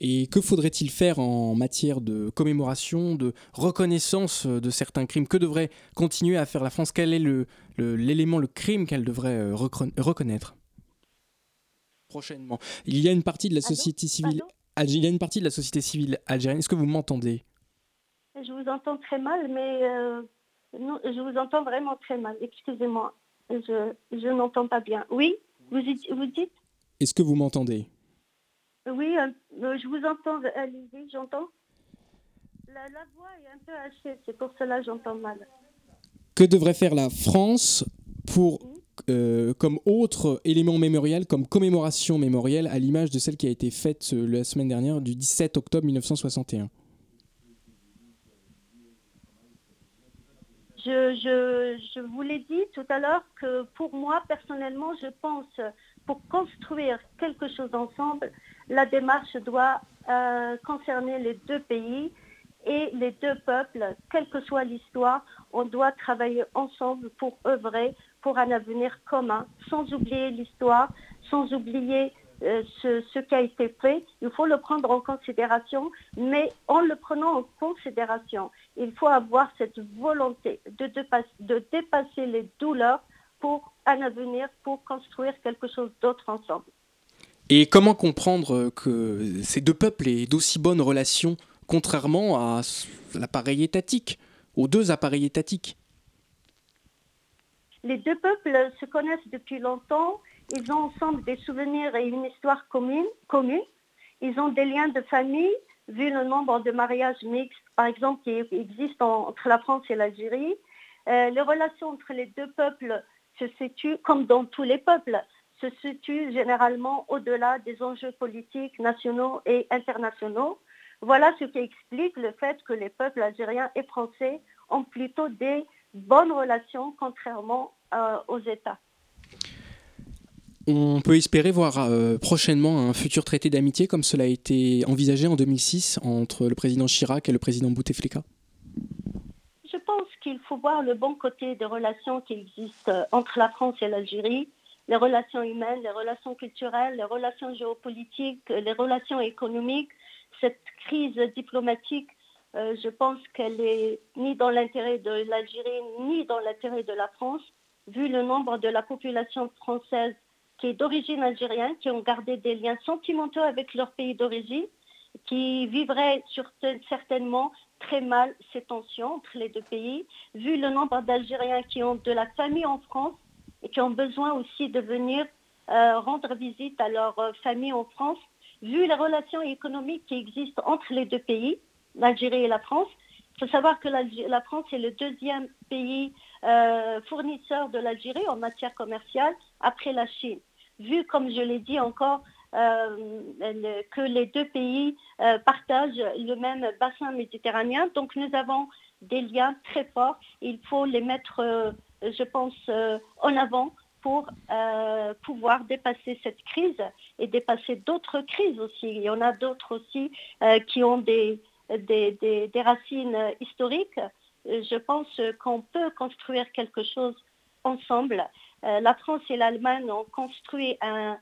Et que faudrait-il faire en matière de commémoration, de reconnaissance de certains crimes ? Que devrait continuer à faire la France ? Quel est le crime qu'elle devrait reconnaître prochainement ? Il y a une partie de la société civile algérienne. Est-ce que vous m'entendez ? Je vous entends très mal, mais... Non, je vous entends vraiment très mal. Excusez-moi. Je n'entends pas bien. Oui, vous dites ? Est-ce que vous m'entendez ? Oui, je vous entends. Allez-y, j'entends. La voix est un peu hachée, c'est pour cela que j'entends mal. Que devrait faire la France pour, comme autre élément mémoriel, comme commémoration mémorielle, à l'image de celle qui a été faite la semaine dernière du 17 octobre 1961 ? Je vous l'ai dit tout à l'heure que pour moi, personnellement, je pense pour construire quelque chose ensemble, la démarche doit concerner les deux pays et les deux peuples. Quelle que soit l'histoire, on doit travailler ensemble pour œuvrer pour un avenir commun, sans oublier l'histoire, sans oublier ce qui a été fait. Il faut le prendre en considération, mais en le prenant en considération, il faut avoir cette volonté de dépasser les douleurs pour un avenir, pour construire quelque chose d'autre ensemble. Et comment comprendre que ces deux peuples aient d'aussi bonnes relations, contrairement à l'appareil étatique, aux deux appareils étatiques ? Les deux peuples se connaissent depuis longtemps. Ils ont ensemble des souvenirs et une histoire commune. Ils ont des liens de famille, vu le nombre de mariages mixtes, par exemple, qui existent entre la France et l'Algérie. Les relations entre les deux peuples se situent, comme dans tous les peuples, se situent généralement au-delà des enjeux politiques nationaux et internationaux. Voilà ce qui explique le fait que les peuples algériens et français ont plutôt des bonnes relations, contrairement aux États. On peut espérer voir prochainement un futur traité d'amitié comme cela a été envisagé en 2006 entre le président Chirac et le président Bouteflika ? Je pense qu'il faut voir le bon côté des relations qui existent entre la France et l'Algérie, les relations humaines, les relations culturelles, les relations géopolitiques, les relations économiques. Cette crise diplomatique, je pense qu'elle n'est ni dans l'intérêt de l'Algérie ni dans l'intérêt de la France, vu le nombre de la population française qui est d'origine algérienne, qui ont gardé des liens sentimentaux avec leur pays d'origine, qui vivraient certainement très mal ces tensions entre les deux pays, vu le nombre d'Algériens qui ont de la famille en France et qui ont besoin aussi de venir rendre visite à leur famille en France, vu les relations économiques qui existent entre les deux pays, l'Algérie et la France. Il faut savoir que la France est le deuxième pays fournisseur de l'Algérie en matière commerciale après la Chine. Vu, comme je l'ai dit encore, que les deux pays partagent le même bassin méditerranéen. Donc nous avons des liens très forts. Il faut les mettre, je pense, en avant pour pouvoir dépasser cette crise et dépasser d'autres crises aussi. Il y en a d'autres aussi qui ont des racines historiques. Je pense qu'on peut construire quelque chose ensemble. La France et l'Allemagne ont construit un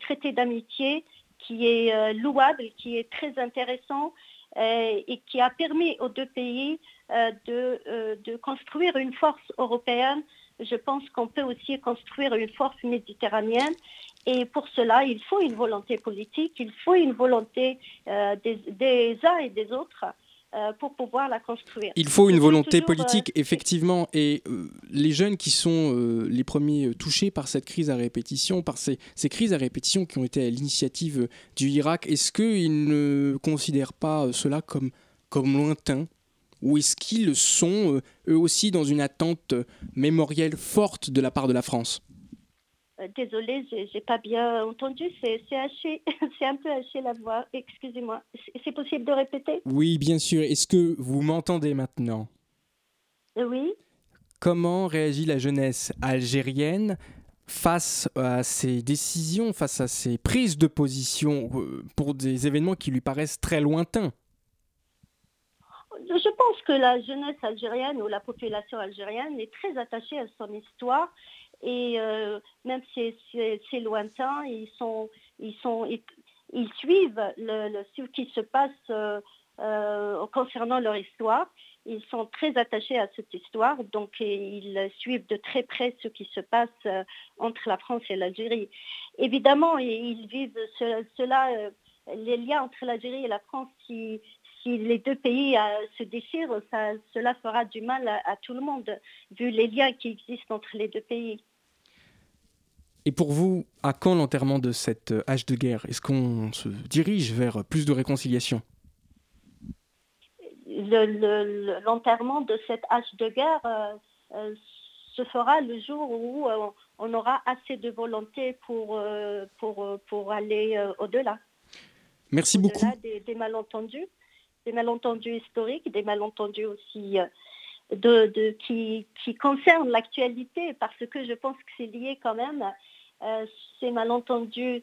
traité d'amitié qui est louable, qui est très intéressant et qui a permis aux deux pays de construire une force européenne. Je pense qu'on peut aussi construire une force méditerranéenne. Et pour cela, il faut une volonté politique, il faut une volonté des uns et des autres pour pouvoir la construire. Il faut une volonté politique, effectivement. Et les jeunes qui sont les premiers touchés par cette crise à répétition, par ces crises à répétition qui ont été à l'initiative du Hirak, est-ce qu'ils ne considèrent pas cela comme lointain ? Ou est-ce qu'ils sont eux aussi dans une attente mémorielle forte de la part de la France ? Désolée, j'ai pas bien entendu, c'est haché, c'est un peu haché la voix, excusez-moi. C'est possible de répéter ? Oui, bien sûr. Est-ce que vous m'entendez maintenant ? Oui. Comment réagit la jeunesse algérienne face à ces décisions, face à ces prises de position pour des événements qui lui paraissent très lointains ? Je pense que la jeunesse algérienne ou la population algérienne est très attachée à son histoire et même si c'est lointain, ils suivent ce qui se passe concernant leur histoire. Ils sont très attachés à cette histoire, donc ils suivent de très près ce qui se passe entre la France et l'Algérie. Évidemment, ils vivent cela, les liens entre l'Algérie et la France Si les deux pays se déchirent, cela fera du mal à tout le monde, vu les liens qui existent entre les deux pays. Et pour vous, à quand l'enterrement de cette hache de guerre ? Est-ce qu'on se dirige vers plus de réconciliation ? L'enterrement de cette hache de guerre se fera le jour où on aura assez de volonté pour aller au-delà. Merci beaucoup. Au-delà des malentendus. Des malentendus historiques, des malentendus aussi qui concernent l'actualité, parce que je pense que c'est lié quand même. Ces malentendus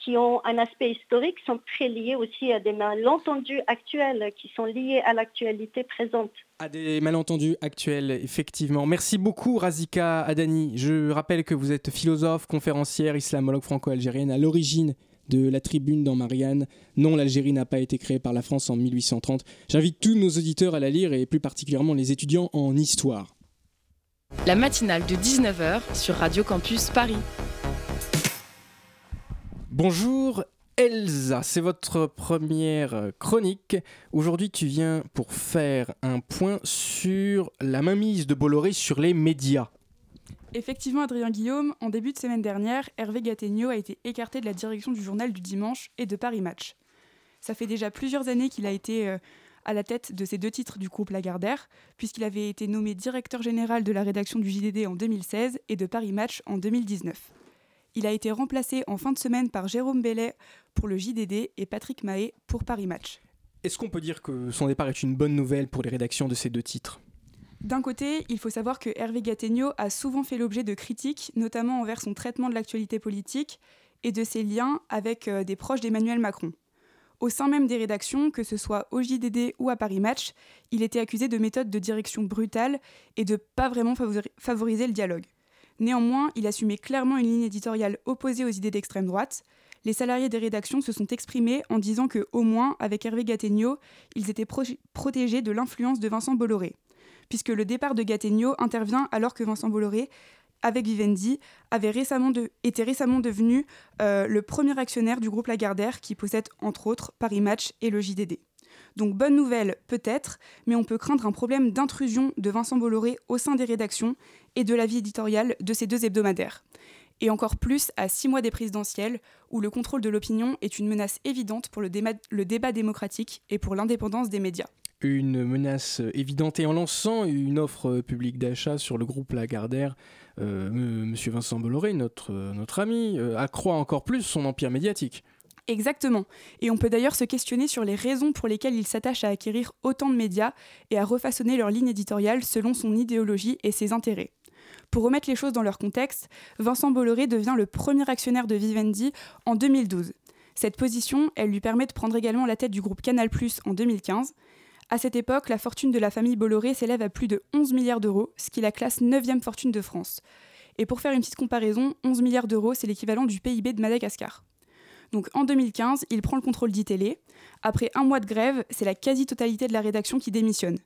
qui ont un aspect historique sont très liés aussi à des malentendus actuels, qui sont liés à l'actualité présente. À des malentendus actuels, effectivement. Merci beaucoup, Razika Adnani. Je rappelle que vous êtes philosophe, conférencière, islamologue franco-algérienne à l'origine de la tribune dans Marianne. Non, l'Algérie n'a pas été créée par la France en 1830. J'invite tous nos auditeurs à la lire et plus particulièrement les étudiants en histoire. La matinale de 19h sur Radio Campus Paris. Bonjour Elsa, c'est votre première chronique. Aujourd'hui, tu viens pour faire un point sur la mainmise de Bolloré sur les médias. Effectivement, Adrien Guillaume, en début de semaine dernière, Hervé Gattegno a été écarté de la direction du journal du dimanche et de Paris Match. Ça fait déjà plusieurs années qu'il a été à la tête de ces deux titres du groupe Lagardère, puisqu'il avait été nommé directeur général de la rédaction du JDD en 2016 et de Paris Match en 2019. Il a été remplacé en fin de semaine par Jérôme Bellet pour le JDD et Patrick Maé pour Paris Match. Est-ce qu'on peut dire que son départ est une bonne nouvelle pour les rédactions de ces deux titres ? D'un côté, il faut savoir que Hervé Gattegno a souvent fait l'objet de critiques, notamment envers son traitement de l'actualité politique et de ses liens avec des proches d'Emmanuel Macron. Au sein même des rédactions, que ce soit au JDD ou à Paris Match, il était accusé de méthodes de direction brutale et de pas vraiment favoriser le dialogue. Néanmoins, il assumait clairement une ligne éditoriale opposée aux idées d'extrême droite. Les salariés des rédactions se sont exprimés en disant que, au moins, avec Hervé Gattegno, ils étaient protégés de l'influence de Vincent Bolloré, puisque le départ de Gattegno intervient alors que Vincent Bolloré, avec Vivendi, était récemment devenu le premier actionnaire du groupe Lagardère, qui possède entre autres Paris Match et le JDD. Donc bonne nouvelle peut-être, mais on peut craindre un problème d'intrusion de Vincent Bolloré au sein des rédactions et de la vie éditoriale de ces deux hebdomadaires. Et encore plus à 6 mois des présidentielles, où le contrôle de l'opinion est une menace évidente pour le débat démocratique et pour l'indépendance des médias. Une menace évidente, et en lançant une offre publique d'achat sur le groupe Lagardère, monsieur Vincent Bolloré, notre ami, accroît encore plus son empire médiatique. Exactement. Et on peut d'ailleurs se questionner sur les raisons pour lesquelles il s'attache à acquérir autant de médias et à refaçonner leur ligne éditoriale selon son idéologie et ses intérêts. Pour remettre les choses dans leur contexte, Vincent Bolloré devient le premier actionnaire de Vivendi en 2012. Cette position, elle lui permet de prendre également la tête du groupe Canal+ en 2015. À cette époque, la fortune de la famille Bolloré s'élève à plus de 11 milliards d'euros, ce qui la classe 9e fortune de France. Et pour faire une petite comparaison, 11 milliards d'euros, c'est l'équivalent du PIB de Madagascar. Donc en 2015, il prend le contrôle d'iTélé. Après 1 mois de grève, c'est la quasi-totalité de la rédaction qui démissionne.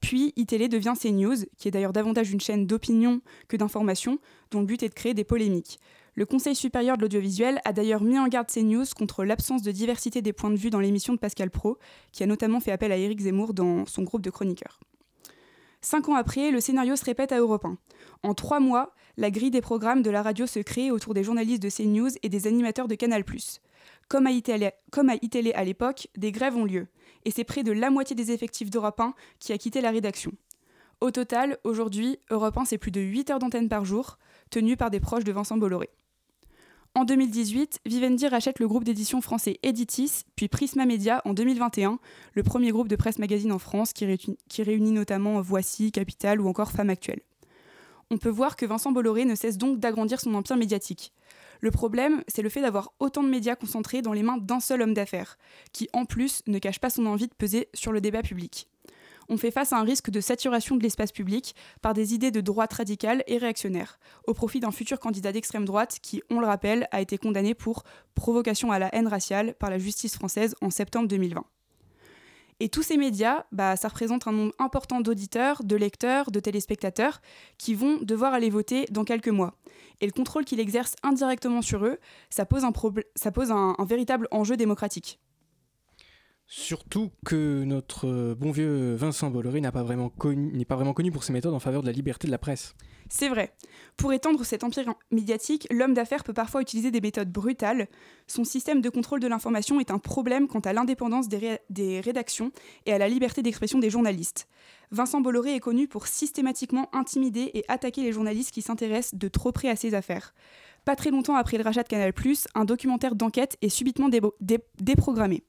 Puis iTélé devient CNews, qui est d'ailleurs davantage une chaîne d'opinion que d'information, dont le but est de créer des polémiques. Le Conseil supérieur de l'audiovisuel a d'ailleurs mis en garde CNews contre l'absence de diversité des points de vue dans l'émission de Pascal Praud, qui a notamment fait appel à Éric Zemmour dans son groupe de chroniqueurs. 5 ans après, le scénario se répète à Europe 1. En 3 mois, la grille des programmes de la radio se crée autour des journalistes de CNews et des animateurs de Canal+. Comme à iTélé à l'époque, des grèves ont lieu. Et c'est près de la moitié des effectifs d'Europe 1 qui a quitté la rédaction. Au total, aujourd'hui, Europe 1, c'est plus de 8 heures d'antenne par jour, tenues par des proches de Vincent Bolloré. En 2018, Vivendi rachète le groupe d'édition français Editis, puis Prisma Media en 2021, le premier groupe de presse magazine en France qui réunit notamment Voici, Capital ou encore Femmes Actuelles. On peut voir que Vincent Bolloré ne cesse donc d'agrandir son empire médiatique. Le problème, c'est le fait d'avoir autant de médias concentrés dans les mains d'un seul homme d'affaires, qui en plus ne cache pas son envie de peser sur le débat public. On fait face à un risque de saturation de l'espace public par des idées de droite radicale et réactionnaire, au profit d'un futur candidat d'extrême droite qui, on le rappelle, a été condamné pour provocation à la haine raciale par la justice française en septembre 2020. Et tous ces médias, ça représente un nombre important d'auditeurs, de lecteurs, de téléspectateurs qui vont devoir aller voter dans quelques mois. Et le contrôle qu'il exerce indirectement sur eux, ça pose un véritable enjeu démocratique. Surtout que notre bon vieux Vincent Bolloré n'est pas vraiment connu pour ses méthodes en faveur de la liberté de la presse. C'est vrai. Pour étendre cet empire médiatique, l'homme d'affaires peut parfois utiliser des méthodes brutales. Son système de contrôle de l'information est un problème quant à l'indépendance des rédactions et à la liberté d'expression des journalistes. Vincent Bolloré est connu pour systématiquement intimider et attaquer les journalistes qui s'intéressent de trop près à ses affaires. Pas très longtemps après le rachat de Canal+, un documentaire d'enquête est subitement déprogrammé.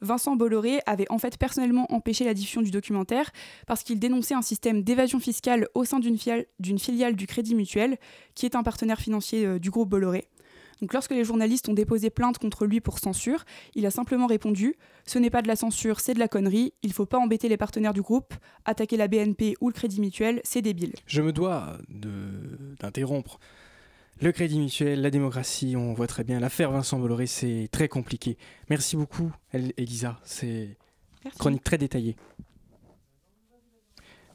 Vincent Bolloré avait en fait personnellement empêché la diffusion du documentaire parce qu'il dénonçait un système d'évasion fiscale au sein d'une filiale du Crédit Mutuel, qui est un partenaire financier du groupe Bolloré. Donc lorsque les journalistes ont déposé plainte contre lui pour censure, il a simplement répondu « Ce n'est pas de la censure, c'est de la connerie, il ne faut pas embêter les partenaires du groupe, attaquer la BNP ou le Crédit Mutuel, c'est débile. » Je me dois d'interrompre. Le Crédit Mutuel, la démocratie, on voit très bien. L'affaire Vincent Bolloré, c'est très compliqué. Merci beaucoup, Elisa. C'est une chronique très détaillée.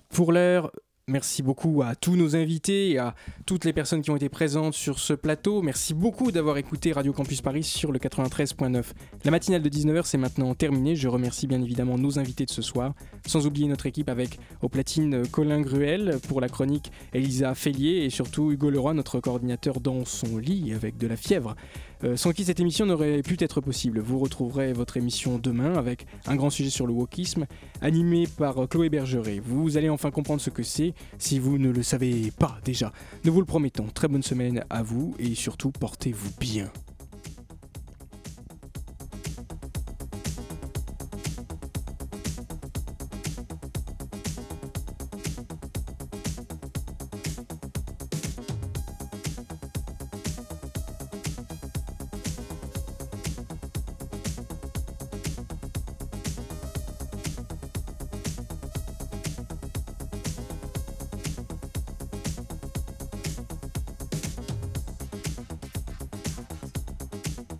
Pour l'heure, merci beaucoup à tous nos invités et à toutes les personnes qui ont été présentes sur ce plateau. Merci beaucoup d'avoir écouté Radio Campus Paris sur le 93.9. La matinale de 19h, c'est maintenant terminée. Je remercie bien évidemment nos invités de ce soir, sans oublier notre équipe avec au platine Colin Gruel pour la chronique, Elisa Féliers et surtout Hugo Leroy, notre coordinateur dans son lit avec de la fièvre. Sans qui cette émission n'aurait pu être possible. Vous retrouverez votre émission demain avec un grand sujet sur le wokisme, animé par Chloé Bergeret. Vous allez enfin comprendre ce que c'est, si vous ne le savez pas déjà. Nous vous le promettons. Très bonne semaine à vous et surtout portez-vous bien.